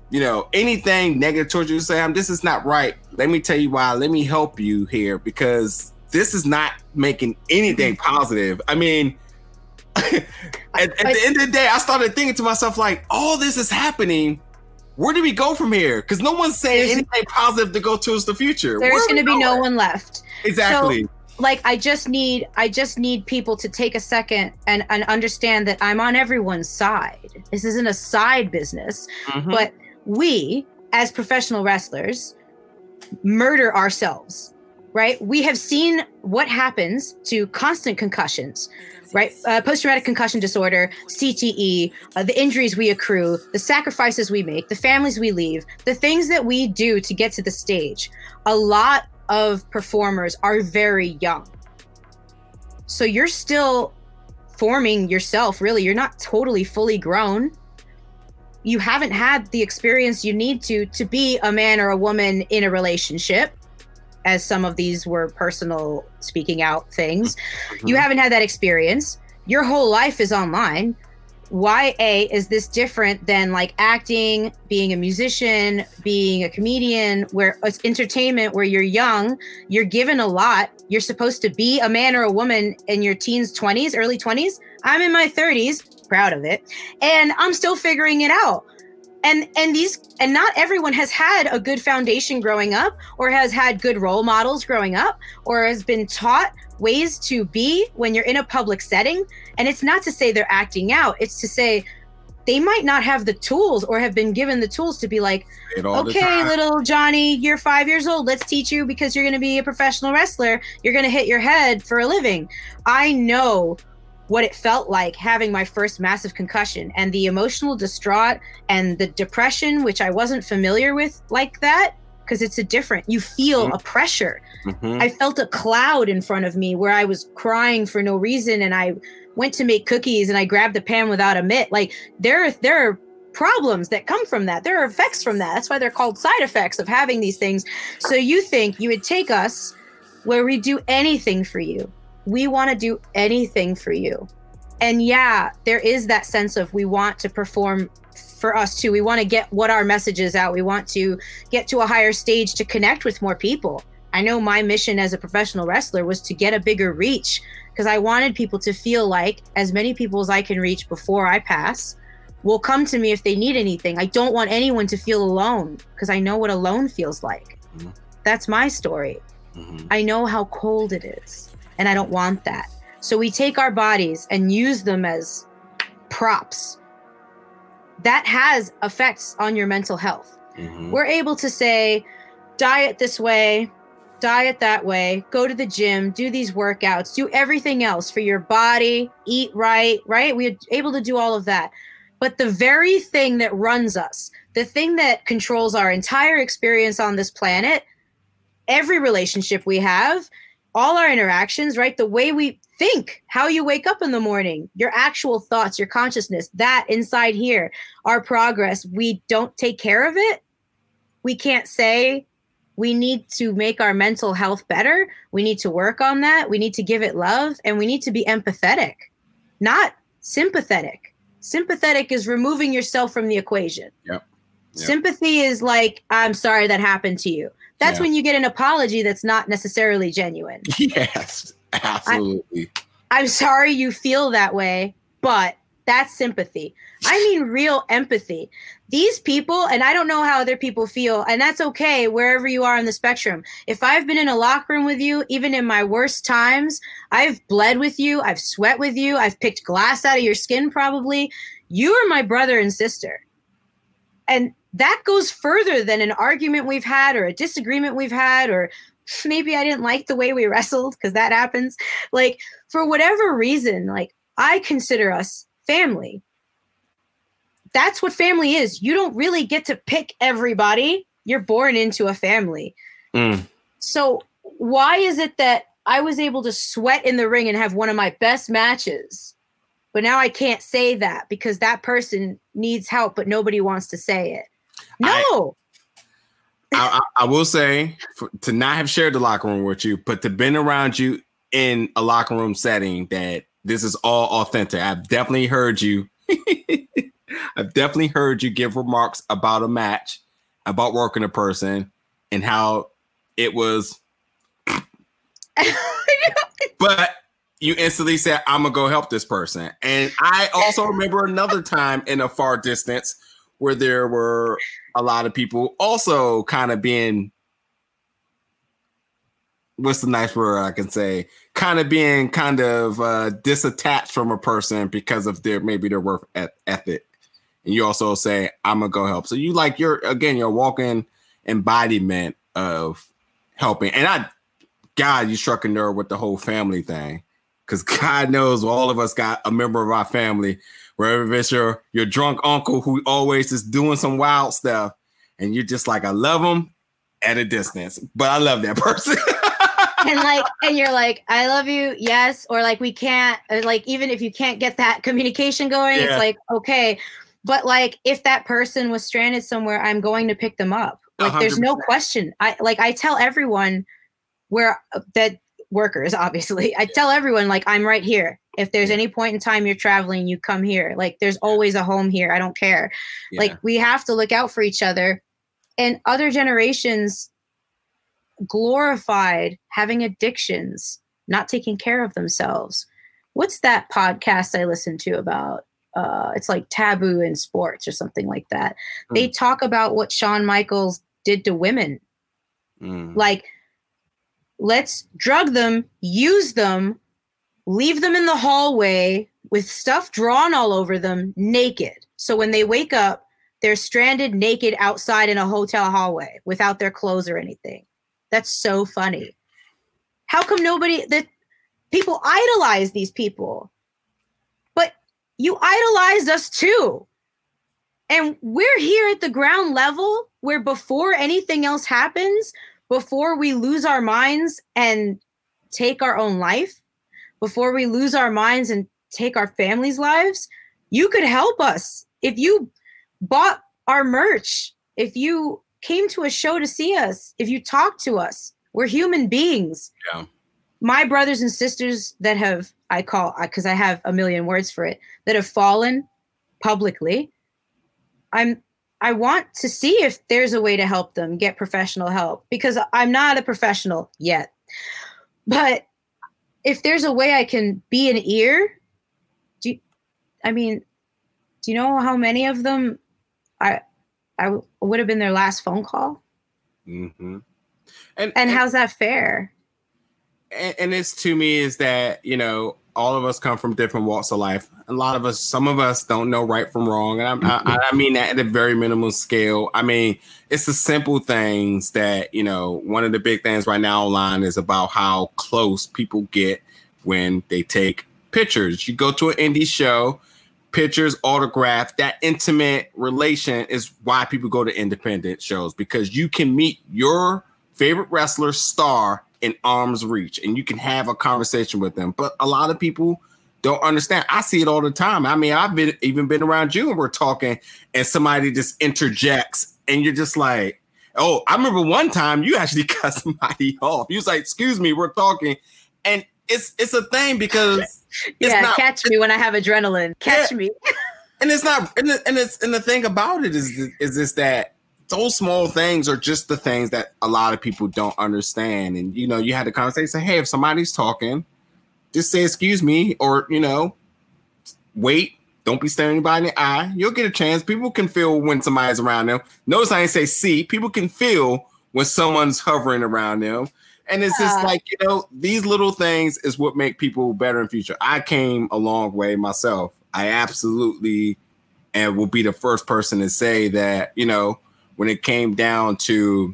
you know, anything negative towards you. Say, this is not right. Let me tell you why. Let me help you here because this is not making anything positive. I mean, at the end of the day, I started thinking to myself, like, all this is happening. Where do we go from here? Because no one's saying anything positive to go towards the future. There's going to be no one left. Exactly. So, like, I just need people to take a second and understand that I'm on everyone's side. This isn't a side business, but we, as professional wrestlers, murder ourselves, right? We have seen what happens to constant concussions, right? Post-traumatic concussion disorder, CTE, the injuries we accrue, the sacrifices we make, the families we leave, the things that we do to get to the stage. A lot of performers are very young. So you're still forming yourself, really. You're not totally fully grown. You haven't had the experience you need to be a man or a woman in a relationship, as some of these were personal speaking out things. You haven't had that experience. Your whole life is online. Why, A, is this different than like acting, being a musician, being a comedian, where it's entertainment, where you're young, you're given a lot. You're supposed to be a man or a woman in your teens, 20s, early 20s. I'm in my 30s, proud of it, and I'm still figuring it out. And not everyone has had a good foundation growing up or has had good role models growing up or has been taught ways to be when you're in a public setting. And it's not to say they're acting out. It's to say they might not have the tools or have been given the tools to be like, okay, little Johnny, you're 5 years old. Let's teach you because you're going to be a professional wrestler. You're going to hit your head for a living. I know what it felt like having my first massive concussion and the emotional distraught and the depression, which I wasn't familiar with like that. Because it's a different, you feel a pressure. I felt a cloud in front of me where I was crying for no reason. And I went to make cookies and I grabbed the pan without a mitt. Like there are problems that come from that. There are effects from that. That's why they're called side effects of having these things. So you think you would take us where we do anything for you. We want to do anything for you. And yeah, there is that sense of we want to perform for us too. We want to get what our message is out. We want to get to a higher stage to connect with more people. I know my mission as a professional wrestler was to get a bigger reach because I wanted people to feel like as many people as I can reach before I pass will come to me if they need anything. I don't want anyone to feel alone because I know what alone feels like. That's my story. I know how cold it is and I don't want that. So we take our bodies and use them as props. That has effects on your mental health. Mm-hmm. We're able to say, diet this way, diet that way, go to the gym, do these workouts, do everything else for your body, eat right, right? We're able to do all of that. But the very thing that runs us, the thing that controls our entire experience on this planet, every relationship we have, all our interactions, right? The way we think, how you wake up in the morning, your actual thoughts, your consciousness, that inside here, our progress, we don't take care of it. We can't say we need to make our mental health better. We need to work on that. We need to give it love, and we need to be empathetic, not sympathetic. Sympathetic is removing yourself from the equation. Yep. Yep. Sympathy is like, I'm sorry that happened to you. That's when you get an apology that's not necessarily genuine. Yes, absolutely. I'm sorry you feel that way, but that's sympathy. I mean real empathy. These people, and I don't know how other people feel, and that's okay wherever you are on the spectrum. If I've been in a locker room with you, even in my worst times, I've bled with you, I've sweat with you, I've picked glass out of your skin probably. You are my brother and sister. And that goes further than an argument we've had or a disagreement we've had, or maybe I didn't like the way we wrestled, because that happens. Like, for whatever reason, like, I consider us family. That's what family is. You don't really get to pick everybody. You're born into a family. Mm. So why is it that I was able to sweat in the ring and have one of my best matches, but now I can't say that because that person needs help, but nobody wants to say it? No. I will say, to not have shared the locker room with you, but to been around you in a locker room setting, that this is all authentic. I've definitely heard you. I've definitely heard you give remarks about a match, about working a person, and how it was. But you instantly said, I'm going to go help this person. And I also remember another time in a far distance where there were a lot of people also kind of being, what's the nice word I can say, kind of disattached from a person because of their work ethic. And you also say, I'm going to go help. So you, like, you're walking embodiment of helping. And God, you struck a nerve with the whole family thing. Because God knows all of us got a member of our family, wherever it's your drunk uncle who always is doing some wild stuff. And you're just like, I love him at a distance, but I love that person. And you're like, I love you. Yes. Or like, we can't, like, even if you can't get that communication going, It's like, okay. But like, if that person was stranded somewhere, I'm going to pick them up. Like, 100%. There's no question. I tell everyone workers, obviously. I tell everyone, like, I'm right here. If there's any point in time you're traveling, you come here. Like, there's always a home here. I don't care. Yeah. Like, we have to look out for each other. And other generations glorified having addictions, not taking care of themselves. What's that podcast I listened to about? It's like Taboo in Sports or something like that. Mm. They talk about what Shawn Michaels did to women. Mm. Like, let's drug them, use them, leave them in the hallway with stuff drawn all over them, naked. So when they wake up, they're stranded naked outside in a hotel hallway without their clothes or anything. That's so funny. How come people idolize these people? But you idolized us too. And we're here at the ground level where, before anything else happens, before we lose our minds and take our own life, before we lose our minds and take our families' lives, you could help us. If you bought our merch, if you came to a show to see us, if you talked to us, we're human beings. Yeah. My brothers and sisters that have, I call, because I have a million words for it, that have fallen publicly, I want to see if there's a way to help them get professional help, because I'm not a professional yet. But if there's a way I can be an ear, do you know how many of them I would have been their last phone call? Mm-hmm. And how's that fair? And it's, to me, is that, you know, all of us come from different walks of life. A lot of us, some of us don't know right from wrong. And I mean that at a very minimal scale. I mean, it's the simple things that, you know, one of the big things right now online is about how close people get when they take pictures. You go to an indie show, pictures, autograph, that intimate relation is why people go to independent shows, because you can meet your favorite wrestler star in arm's reach and you can have a conversation with them. But a lot of people don't understand. I see it all the time. I mean, I've been even been around you and we're talking and somebody just interjects and you're just like, oh, I remember one time you actually cut somebody off. You was like, excuse me, we're talking. And it's a thing because it's not, catch me when I have adrenaline. Catch me. And it's not, and the thing about it is that those small things are just the things that a lot of people don't understand. And you know, you had the conversation, say, hey, if somebody's talking, just say excuse me, or you know, wait, don't be staring anybody in the eye. You'll get a chance. People can feel when somebody's around them. Notice I didn't say see. People can feel when someone's hovering around them. And it's just like, you know, these little things is what make people better in future. I came a long way myself. I absolutely and will be the first person to say that, you know, when it came down to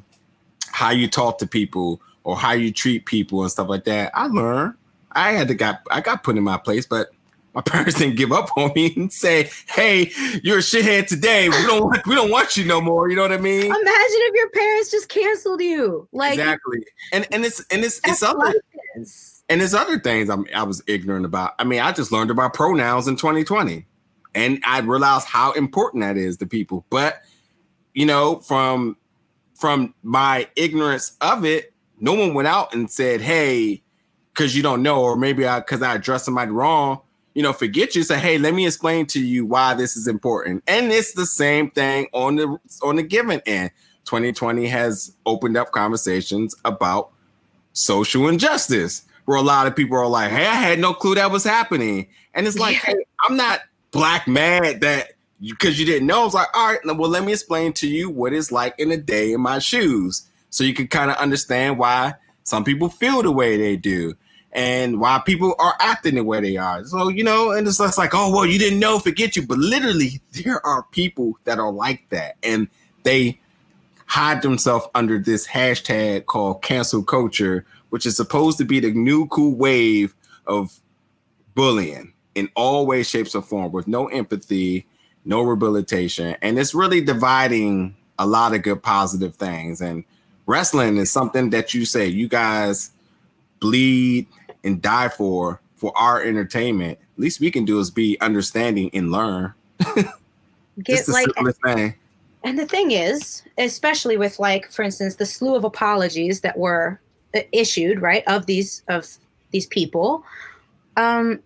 how you talk to people or how you treat people and stuff like that, I learned. I got put in my place, but my parents didn't give up on me and say, hey, you're a shithead today. We don't want you no more. You know what I mean? Imagine if your parents just canceled you. Like, exactly. And it's other things I was ignorant about. I mean, I just learned about pronouns in 2020 and I realized how important that is to people. But you know, from my ignorance of it, no one went out and said, hey, because you don't know, or maybe because I addressed somebody wrong, you know, forget you. Say, hey, let me explain to you why this is important. And it's the same thing on the given end. 2020 has opened up conversations about social injustice where a lot of people are like, hey, I had no clue that was happening. And it's like, hey, I'm not black mad that because you didn't know. I was like, all right, well, let me explain to you what it's like in a day in my shoes. So you can kind of understand why some people feel the way they do and why people are acting the way they are. So, you know, and it's like, oh, well, you didn't know, forget you. But literally, there are people that are like that. And they hide themselves under this hashtag called cancel culture, which is supposed to be the new cool wave of bullying in all ways, shapes, or form with no empathy, no rehabilitation. And it's really dividing a lot of good positive things. And wrestling is something that you say, you guys bleed and die for our entertainment. At least we can do is be understanding and learn. It's the simplest thing. And the thing is, especially with like, for instance, the slew of apologies that were issued, right, of these people, it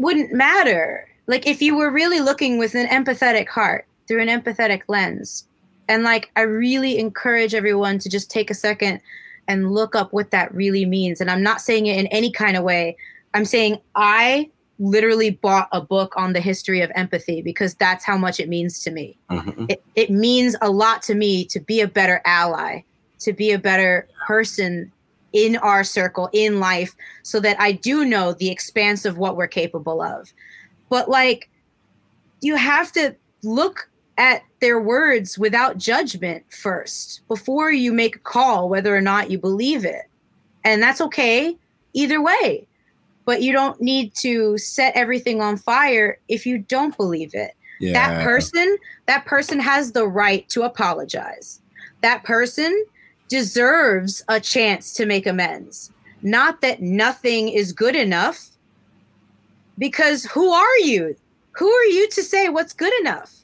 wouldn't matter. Like if you were really looking with an empathetic heart through an empathetic lens, and like I really encourage everyone to just take a second and look up what that really means. And I'm not saying it in any kind of way. I'm saying I literally bought a book on the history of empathy because that's how much it means to me. Mm-hmm. It means a lot to me to be a better ally, to be a better person in our circle, in life, so that I do know the expanse of what we're capable of. But like, you have to look at their words without judgment first, before you make a call, whether or not you believe it. And that's okay either way, but you don't need to set everything on fire if you don't believe it. Yeah. That person has the right to apologize. That person deserves a chance to make amends. Not that nothing is good enough, because who are you? Who are you to say what's good enough?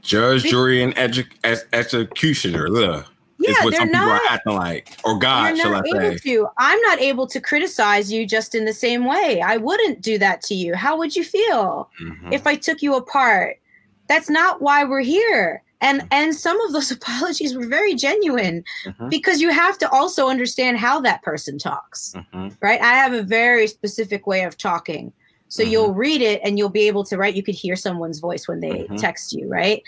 Judge, jury, and executioner. Ugh, yeah, is what some people are acting like. Or God, shall I say. I'm not able to criticize you just in the same way. I wouldn't do that to you. How would you feel if I took you apart? That's not why we're here. And some of those apologies were very genuine because you have to also understand how that person talks, right? I have a very specific way of talking. So you'll read it and you'll be able to, right? You could hear someone's voice when they text you, right?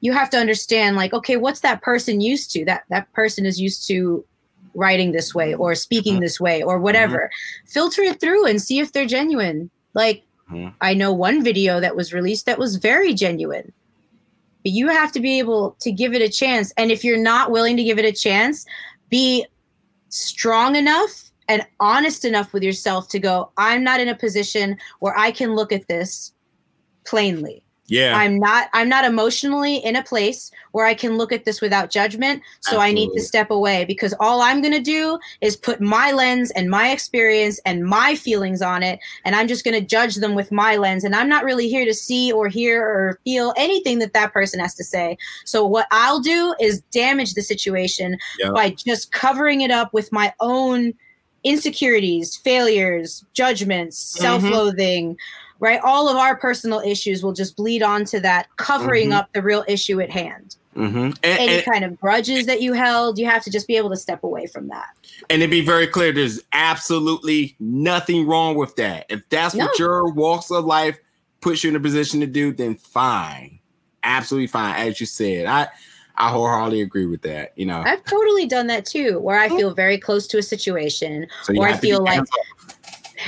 You have to understand like, okay, what's that person used to? That person is used to writing this way or speaking this way or whatever. Filter it through and see if they're genuine. Like, I know one video that was released that was very genuine. But you have to be able to give it a chance. And if you're not willing to give it a chance, be strong enough and honest enough with yourself to go, I'm not in a position where I can look at this plainly. Yeah, I'm not emotionally in a place where I can look at this without judgment. So absolutely. I need to step away, because all I'm going to do is put my lens and my experience and my feelings on it. And I'm just going to judge them with my lens. And I'm not really here to see or hear or feel anything that that person has to say. So what I'll do is damage the situation by just covering it up with my own insecurities, failures, judgments, self-loathing, right? All of our personal issues will just bleed onto that, covering up the real issue at hand. Any kind of grudges that you held, you have to just be able to step away from that. And to be very clear, there's absolutely nothing wrong with that. If that's what your walks of life puts you in a position to do, then fine. Absolutely fine. As you said, I wholeheartedly agree with that. You know, I've totally done that too, where I feel very close to a situation, or I feel like,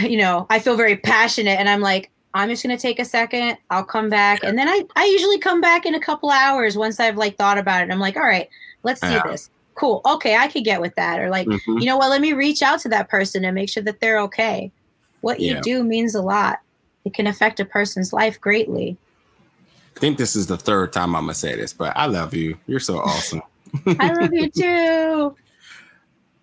you know, I feel very passionate, and I'm like, I'm just going to take a second. I'll come back. And then I usually come back in a couple hours once I've like thought about it. And I'm like, all right, let's see this. Cool. Okay. I could get with that. Or like, you know what? Let me reach out to that person and make sure that they're okay. What you do means a lot. It can affect a person's life greatly. I think this is the third time I'm going to say this, but I love you. You're so awesome. I love you too.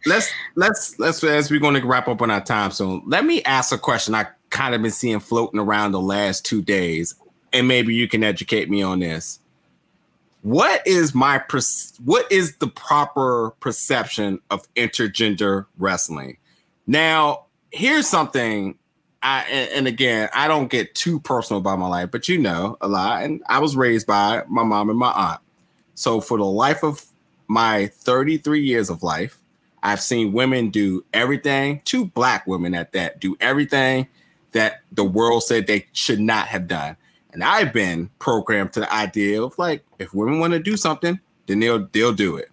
Let's as we're going to wrap up on our time soon. Let me ask a question I kind of been seeing floating around the last 2 days, and maybe you can educate me on this. What is the proper perception of intergender wrestling? Now, here's something. And again, I don't get too personal about my life, but you know a lot, and I was raised by my mom and my aunt. So for the life of my 33 years of life, I've seen women do everything, two black women at that, do everything that the world said they should not have done. And I've been programmed to the idea of like, if women want to do something, then they'll do it.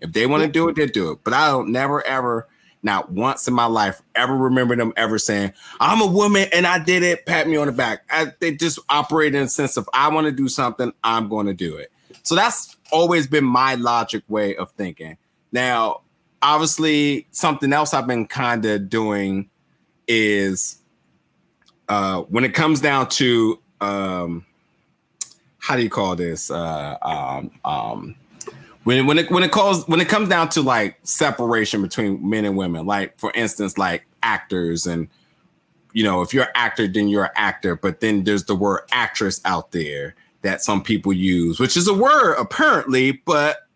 If they want to do it, they'll do it. But I don't never, ever, not once in my life, ever remember them ever saying, I'm a woman and I did it, pat me on the back. They just operate in a sense of, I want to do something, I'm going to do it. So that's always been my logic way of thinking. Now, obviously, something else I've been kind of doing is when it comes down to how do you call this? When it comes down to like separation between men and women, like for instance, like actors, and you know, if you're an actor, then you're an actor. But then there's the word actress out there that some people use, which is a word apparently, but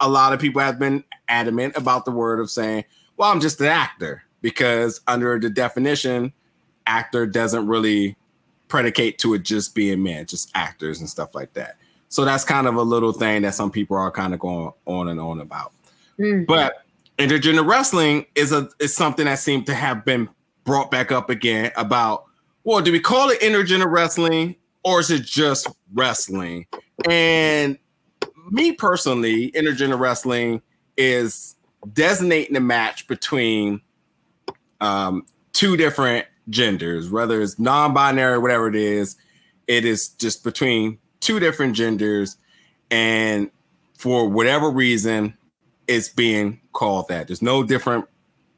a lot of people have been adamant about the word of saying, well, I'm just an actor, because under the definition, actor doesn't really predicate to it just being men, just actors and stuff like that. So that's kind of a little thing that some people are kind of going on and on about. Mm-hmm. But intergender wrestling is something that seemed to have been brought back up again about, well, do we call it intergender wrestling or is it just wrestling? And me personally, intergender wrestling is designating a match between two different genders, whether it's non-binary, whatever it is just between two different genders, and for whatever reason, it's being called that. There's no different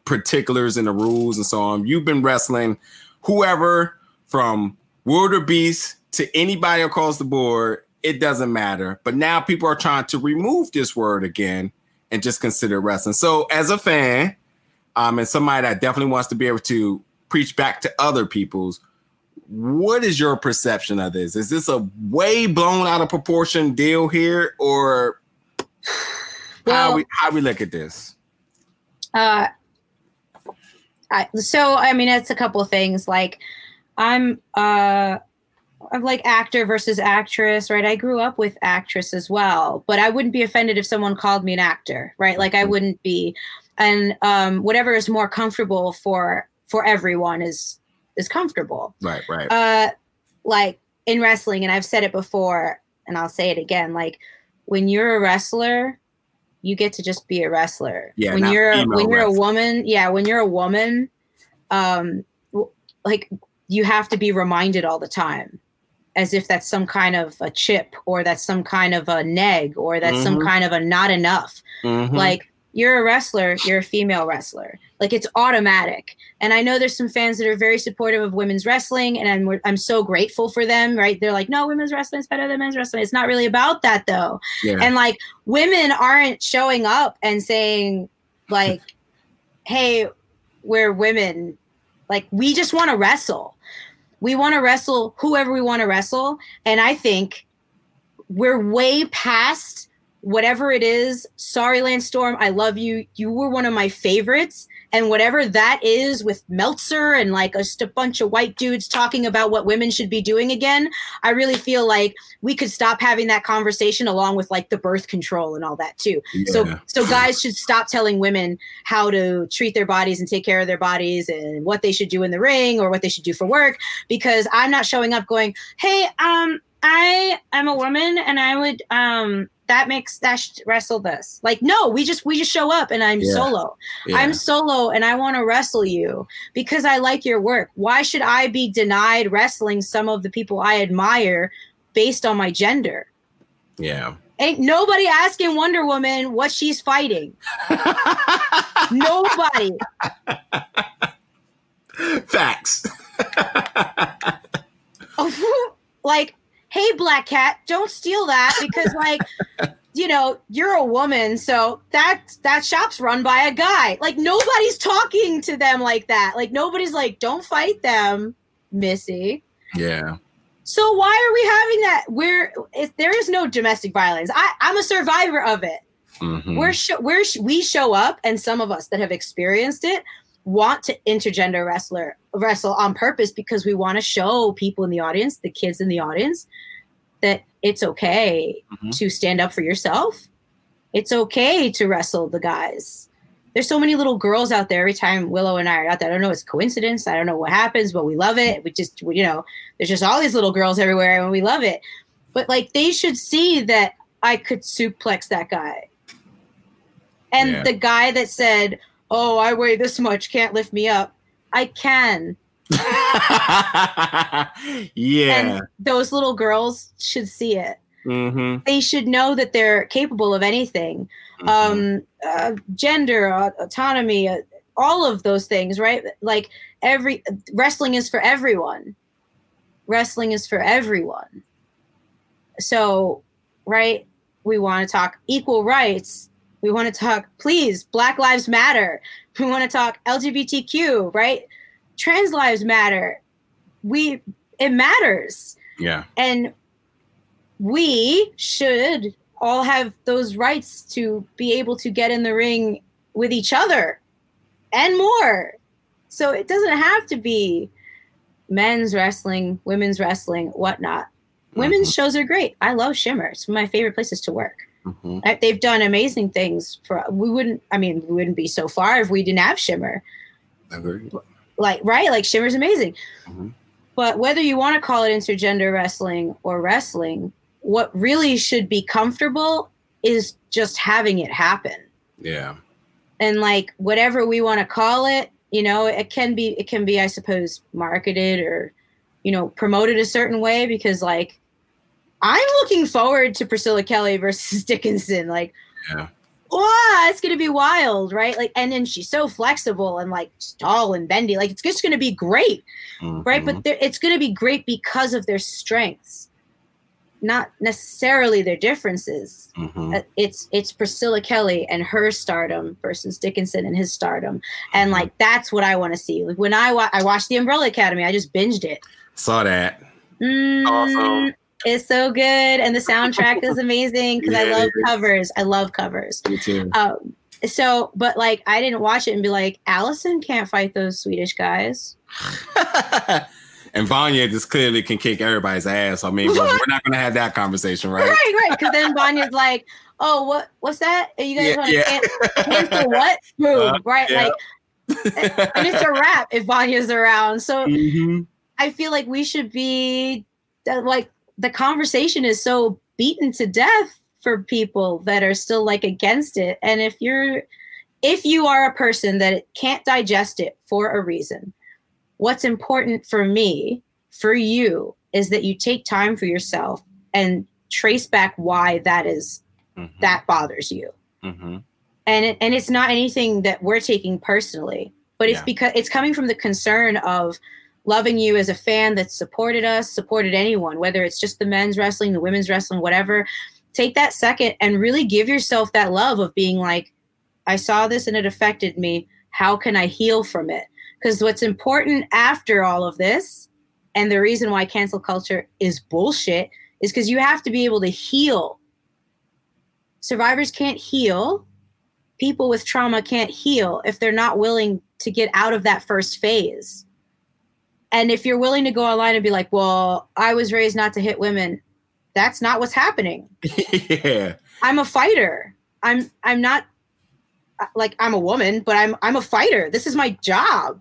particulars in the rules and so on. You've been wrestling whoever from wildebeest to anybody across the board, it doesn't matter. But now people are trying to remove this word again and just consider wrestling. So as a fan, and somebody that definitely wants to be able to preach back to other people's, what is your perception of this? Is this a way blown out of proportion deal here, or well, how we look at this? I mean, it's a couple of things. Like I'm like actor versus actress, right? I grew up with actress as well, but I wouldn't be offended if someone called me an actor, right? Like I wouldn't be. And whatever is more comfortable for everyone is comfortable. Right. Like in wrestling, and I've said it before and I'll say it again, like when you're a wrestler, you get to just be a wrestler. Yeah, when you're a woman, yeah, when you're a woman, like you have to be reminded all the time, as if that's some kind of a chip, or that's some kind of a neg, or that's some kind of a not enough. Mm-hmm. Like, you're a wrestler, you're a female wrestler. Like, it's automatic. And I know there's some fans that are very supportive of women's wrestling, and I'm so grateful for them, right? They're like, no, women's wrestling is better than men's wrestling. It's not really about that, though. Yeah. And, like, women aren't showing up and saying, like, hey, we're women. Like, we just want to wrestle. We want to wrestle whoever we want to wrestle. And I think we're way past whatever it is. Sorry, Lance Storm, I love you. You were one of my favorites. And whatever that is with Meltzer and like a bunch of white dudes talking about what women should be doing again, I really feel like we could stop having that conversation, along with like the birth control and all that too. Yeah. So guys should stop telling women how to treat their bodies and take care of their bodies and what they should do in the ring or what they should do for work, because I'm not showing up going, hey, I am a woman and I would, wrestle this. Like, no, we just show up and I'm solo. Yeah. I'm solo and I want to wrestle you because I like your work. Why should I be denied wrestling some of the people I admire based on my gender? Yeah. Ain't nobody asking Wonder Woman what she's fighting. Nobody. Facts. Like, hey, Black Cat, don't steal that because, like, you know, you're a woman, so that shop's run by a guy. Like, nobody's talking to them like that. Like, nobody's like, don't fight them, Missy. Yeah. So why are we having that? There is no domestic violence. I'm a survivor of it. Mm-hmm. We show up, and some of us that have experienced it want to intergender wrestle on purpose because we want to show people in the audience, the kids in the audience, that it's okay to stand up for yourself. It's okay to wrestle the guys. There's so many little girls out there. Every time Willow and I are out there, I don't know, it's coincidence. I don't know what happens, but we love it. We just, you know, there's just all these little girls everywhere and we love it. But like, they should see that I could suplex that guy. And the guy that said, oh, I weigh this much, can't lift me up. I can. And those little girls should see it. Mm-hmm. They should know that they're capable of anything. Mm-hmm. Gender, autonomy, all of those things, right? Like, wrestling is for everyone. Wrestling is for everyone. So, right, we want to talk equal rights. We want to talk, please, Black Lives Matter. We want to talk LGBTQ, right? Trans lives matter. It matters. Yeah. And we should all have those rights to be able to get in the ring with each other and more. So it doesn't have to be men's wrestling, women's wrestling, whatnot. Mm-hmm. Women's shows are great. I love Shimmer. It's one of my favorite places to work. Mm-hmm. They've done amazing things we wouldn't be so far if we didn't have Shimmer. Agreed. Like, right? Like, Shimmer's amazing. Mm-hmm. But whether you want to call it intergender wrestling or wrestling, what really should be comfortable is just having it happen. Yeah. And like, whatever we want to call it, you know, it can be, I suppose, marketed or, you know, promoted a certain way, because like, I'm looking forward to Priscilla Kelly versus Dickinson. Like, oh, it's going to be wild, right? Like, and then she's so flexible and like tall and bendy. Like, it's just going to be great, right? But it's going to be great because of their strengths, not necessarily their differences. Mm-hmm. It's Priscilla Kelly and her stardom versus Dickinson and his stardom. And like, that's what I want to see. Like, when I watched the Umbrella Academy, I just binged it. Saw that. Awesome. It's so good, and the soundtrack is amazing because I love covers. I love covers. Me too. So, but like, I didn't watch it and be like, Allison can't fight those Swedish guys. And Vanya just clearly can kick everybody's ass. I mean, we're not going to have that conversation, right? Right. Because then Vanya's like, oh, what's that? Are you guys want to cancel what? Boom, right? Yeah. Like, and it's a wrap if Vanya's around. So I feel like we should be like, the conversation is so beaten to death for people that are still like against it. And if you are a person that can't digest it for a reason, what's important for me, for you, is that you take time for yourself and trace back why that is, mm-hmm. that bothers you. Mm-hmm. And it's not anything that we're taking personally, but it's because it's coming from the concern of loving you as a fan that supported us, supported anyone, whether it's just the men's wrestling, the women's wrestling, whatever. Take that second and really give yourself that love of being like, I saw this and it affected me. How can I heal from it? Because what's important after all of this, and the reason why cancel culture is bullshit, is because you have to be able to heal. Survivors can't heal. People with trauma can't heal if they're not willing to get out of that first phase. And if you're willing to go online and be like, well, I was raised not to hit women, that's not what's happening. Yeah. I'm a fighter. I'm not like I'm a woman, but I'm a fighter. This is my job.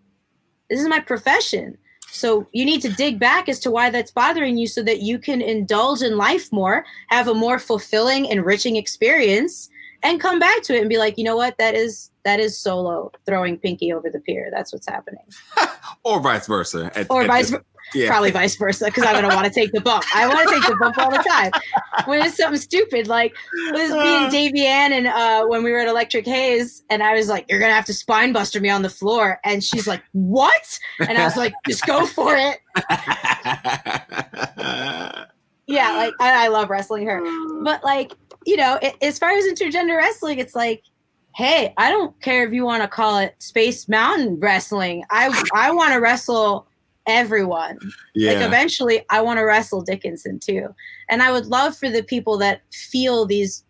This is my profession. So you need to dig back as to why that's bothering you so that you can indulge in life more, have a more fulfilling, enriching experience, and come back to it and be like, you know what? That is Solo throwing Pinky over the pier. That's what's happening. Or vice versa. Probably vice versa, because I'm going to want to take the bump. I want to take the bump all the time. When it's something stupid, like this being Davey Ann and when we were at Electric Haze, and I was like, you're going to have to spine buster me on the floor. And she's like, what? And I was like, just go for it. Yeah, like I love wrestling her. But like, you know, as far as intergender wrestling, it's like, hey, I don't care if you want to call it Space Mountain wrestling. I want to wrestle everyone. Yeah. Like eventually I want to wrestle Dickinson too. And I would love for the people that feel these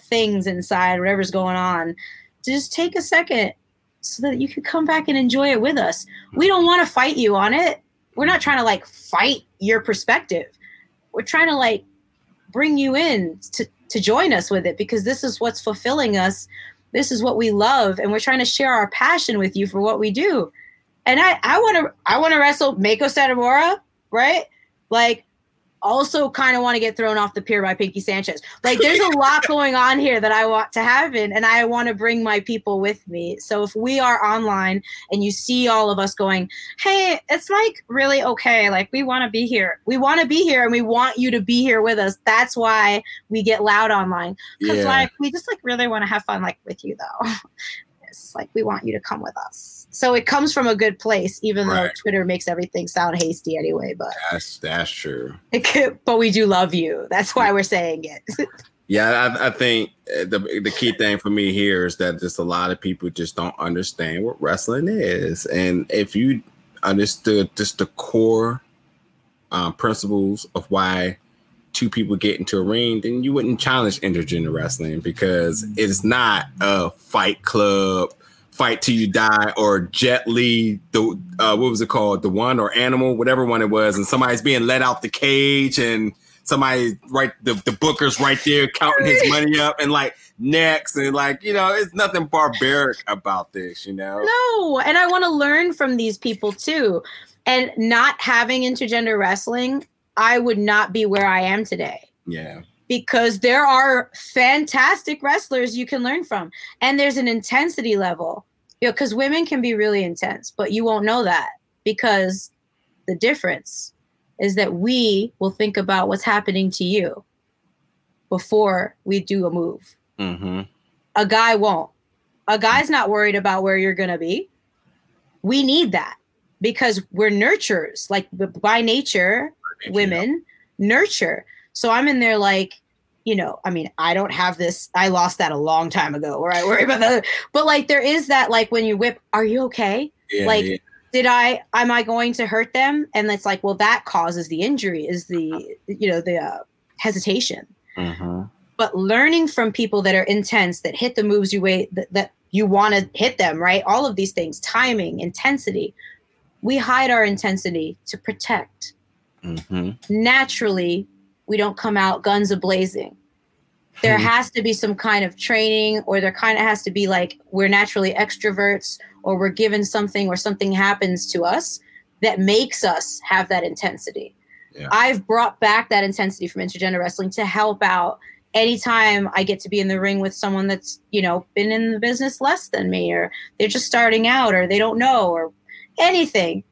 things inside, whatever's going on, to just take a second so that you can come back and enjoy it with us. We don't want to fight you on it. We're not trying to like fight your perspective. We're trying to like bring you in to join us with it, because this is what's fulfilling us. This is what we love, and we're trying to share our passion with you for what we do. And I want to wrestle Mako Satomura, right? Like, also kind of want to get thrown off the pier by Pinky Sanchez. Like, there's a lot going on here that I want to happen, and I want to bring my people with me. So if we are online and you see all of us going, hey, it's like really okay. Like, we want to be here. We want to be here, and we want you to be here with us. That's why we get loud online. Because, like, we just, like, really want to have fun, like, with you, though. It's like, we want you to come with us. So it comes from a good place, even though Twitter makes everything sound hasty anyway. But that's true. But we do love you. That's why we're saying it. Yeah, I think the key thing for me here is that just a lot of people just don't understand what wrestling is. And if you understood just the core principles of why two people get into a ring, then you wouldn't challenge intergender wrestling, because it's not a fight club, fight till you die, or Jet Li, the what was it called, the one, or Animal, whatever one it was, and somebody's being let out the cage and somebody, right, the booker's right there counting his money up and like next, and like, you know, it's nothing barbaric about this, you know. No, and I want to learn from these people too, and not having intergender wrestling, I would not be where I am today. Yeah. Because there are fantastic wrestlers you can learn from. And there's an intensity level. You know, because women can be really intense, but you won't know that, because the difference is that we will think about what's happening to you before we do a move. Mm-hmm. A guy won't. A guy's not worried about where you're going to be. We need that, because we're nurturers. Like, by nature, women nurture. So I'm in there like, you know, I mean, I don't have this. I lost that a long time ago, where I worry about that. But like, there is that, like, when you whip, are you okay? Yeah, like, yeah. Am I going to hurt them? And it's like, well, that causes the injury, is the, you know, the hesitation. Mm-hmm. But learning from people that are intense, that hit the moves you wait, that you want to hit them, right? All of these things, timing, intensity. We hide our intensity to protect. Mm-hmm. Naturally, we don't come out guns a-blazing. There has to be some kind of training, or there kind of has to be like, we're naturally extroverts, or we're given something, or something happens to us that makes us have that intensity. Yeah. I've brought back that intensity from intergender wrestling to help out anytime I get to be in the ring with someone that's, you know, been in the business less than me, or they're just starting out, or they don't know, or anything,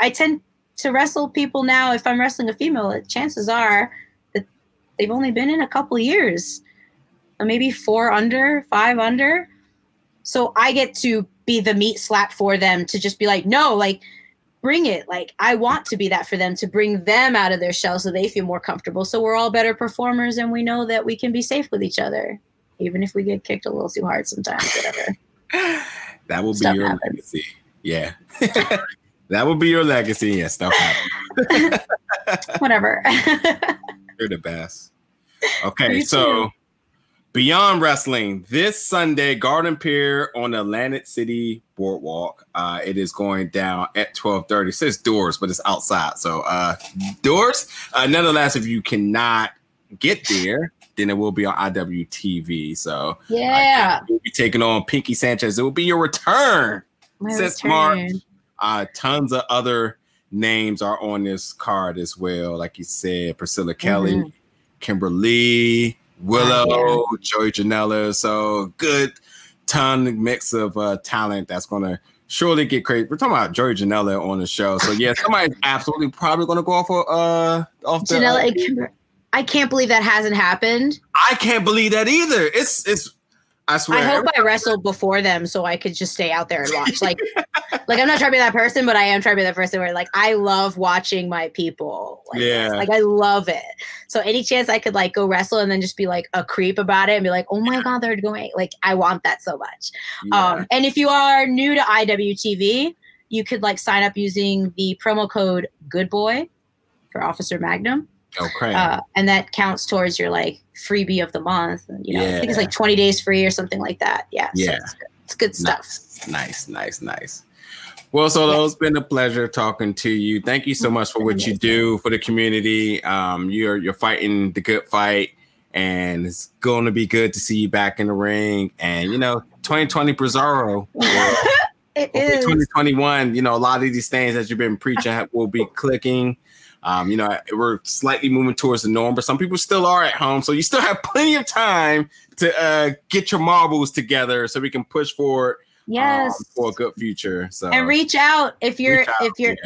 I tend to wrestle people now. If I'm wrestling a female, chances are that they've only been in a couple years, maybe 4 under, 5 under. So I get to be the meat slap for them, to just be like, no, like, bring it. Like, I want to be that for them, to bring them out of their shell so they feel more comfortable. So we're all better performers, and we know that we can be safe with each other, even if we get kicked a little too hard sometimes, whatever. That will be your legacy. Yeah. That will be your legacy. Yeah, stuff happens. Whatever. You're the best. Okay, so Beyond Wrestling, this Sunday, Garden Pier on the Atlantic City Boardwalk. It is going down at 12:30. It says doors, but it's outside. So doors. Nonetheless, if you cannot get there, then it will be on IWTV. So yeah, we'll be taking on Pinky Sanchez. It will be your return. March. Tons of other names are on this card as well. Like you said, Priscilla Kelly, mm-hmm. Kimberly, Willow, Joey Janela. So good ton mix of talent that's going to surely get crazy. We're talking about Joey Janela on the show. So yeah, somebody's absolutely probably going to go off the Janela. I can't believe that hasn't happened. I can't believe that either. It's I swear. I hope I wrestled before them so I could just stay out there and watch. Like, like I'm not trying to be that person, but I am trying to be that person where, like, I love watching my people. Like, yeah. Like, I love it. So any chance I could, like, go wrestle and then just be, like, a creep about it and be like, oh, my God, they're going. Like, I want that so much. Yeah. And if you are new to IWTV, you could, like, sign up using the promo code GOODBOY for Officer Magnum. Okay. And that counts towards your, like, freebie of the month. And, you know, yeah. I think it's like 20 days free or something like that. Yeah. Yeah. So it's good stuff. Nice. Well, Solo, it's been a pleasure talking to you. Thank you so much for what you do for the community. You're fighting the good fight, and it's going to be good to see you back in the ring. And, you know, 2020 Bizarro. It is. 2021, you know, a lot of these things that you've been preaching will be clicking. You know, we're slightly moving towards the norm, but some people still are at home. So you still have plenty of time to get your marbles together so we can push forward for a good future. So, and reach out if you're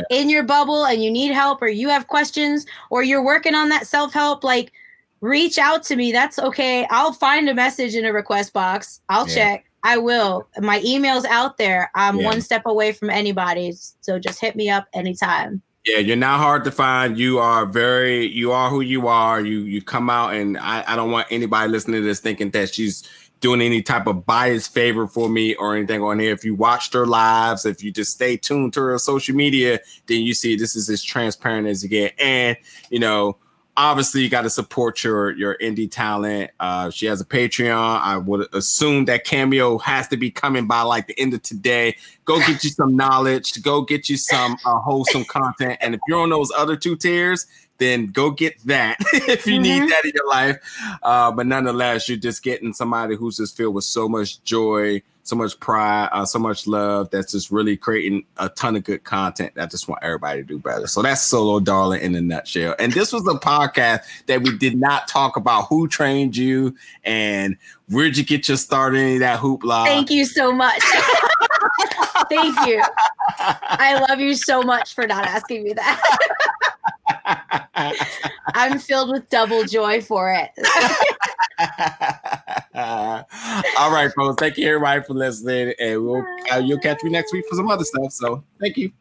in your bubble and you need help, or you have questions, or you're working on that self-help, like, reach out to me. That's okay. I'll find a message in a request box. I'll check. I will. My email's out there. I'm one step away from anybody. So just hit me up anytime. Yeah, you're not hard to find. You are who you are. You come out, and I don't want anybody listening to this thinking that she's doing any type of biased favor for me or anything on here. If you watched her lives, if you just stay tuned to her social media, then you see this is as transparent as you get. And, you know, obviously you got to support your indie talent. She has a Patreon. I would assume that Cameo has to be coming by like the end of today. Go get you some knowledge. Go get you some wholesome content. And if you're on those other two tiers, then go get that if you need that in your life. But nonetheless, you're just getting somebody who's just filled with so much joy, so much pride, so much love, that's just really creating a ton of good content. I just want everybody to do better. So that's Solo Darling in a nutshell. And this was a podcast that we did not talk about who trained you and where'd you get your start in that hoopla. Thank you so much. Thank you. I love you so much for not asking me that. I'm filled with double joy for it. All right, folks. Thank you, everybody, for listening. And you'll catch me next week for some other stuff. So thank you.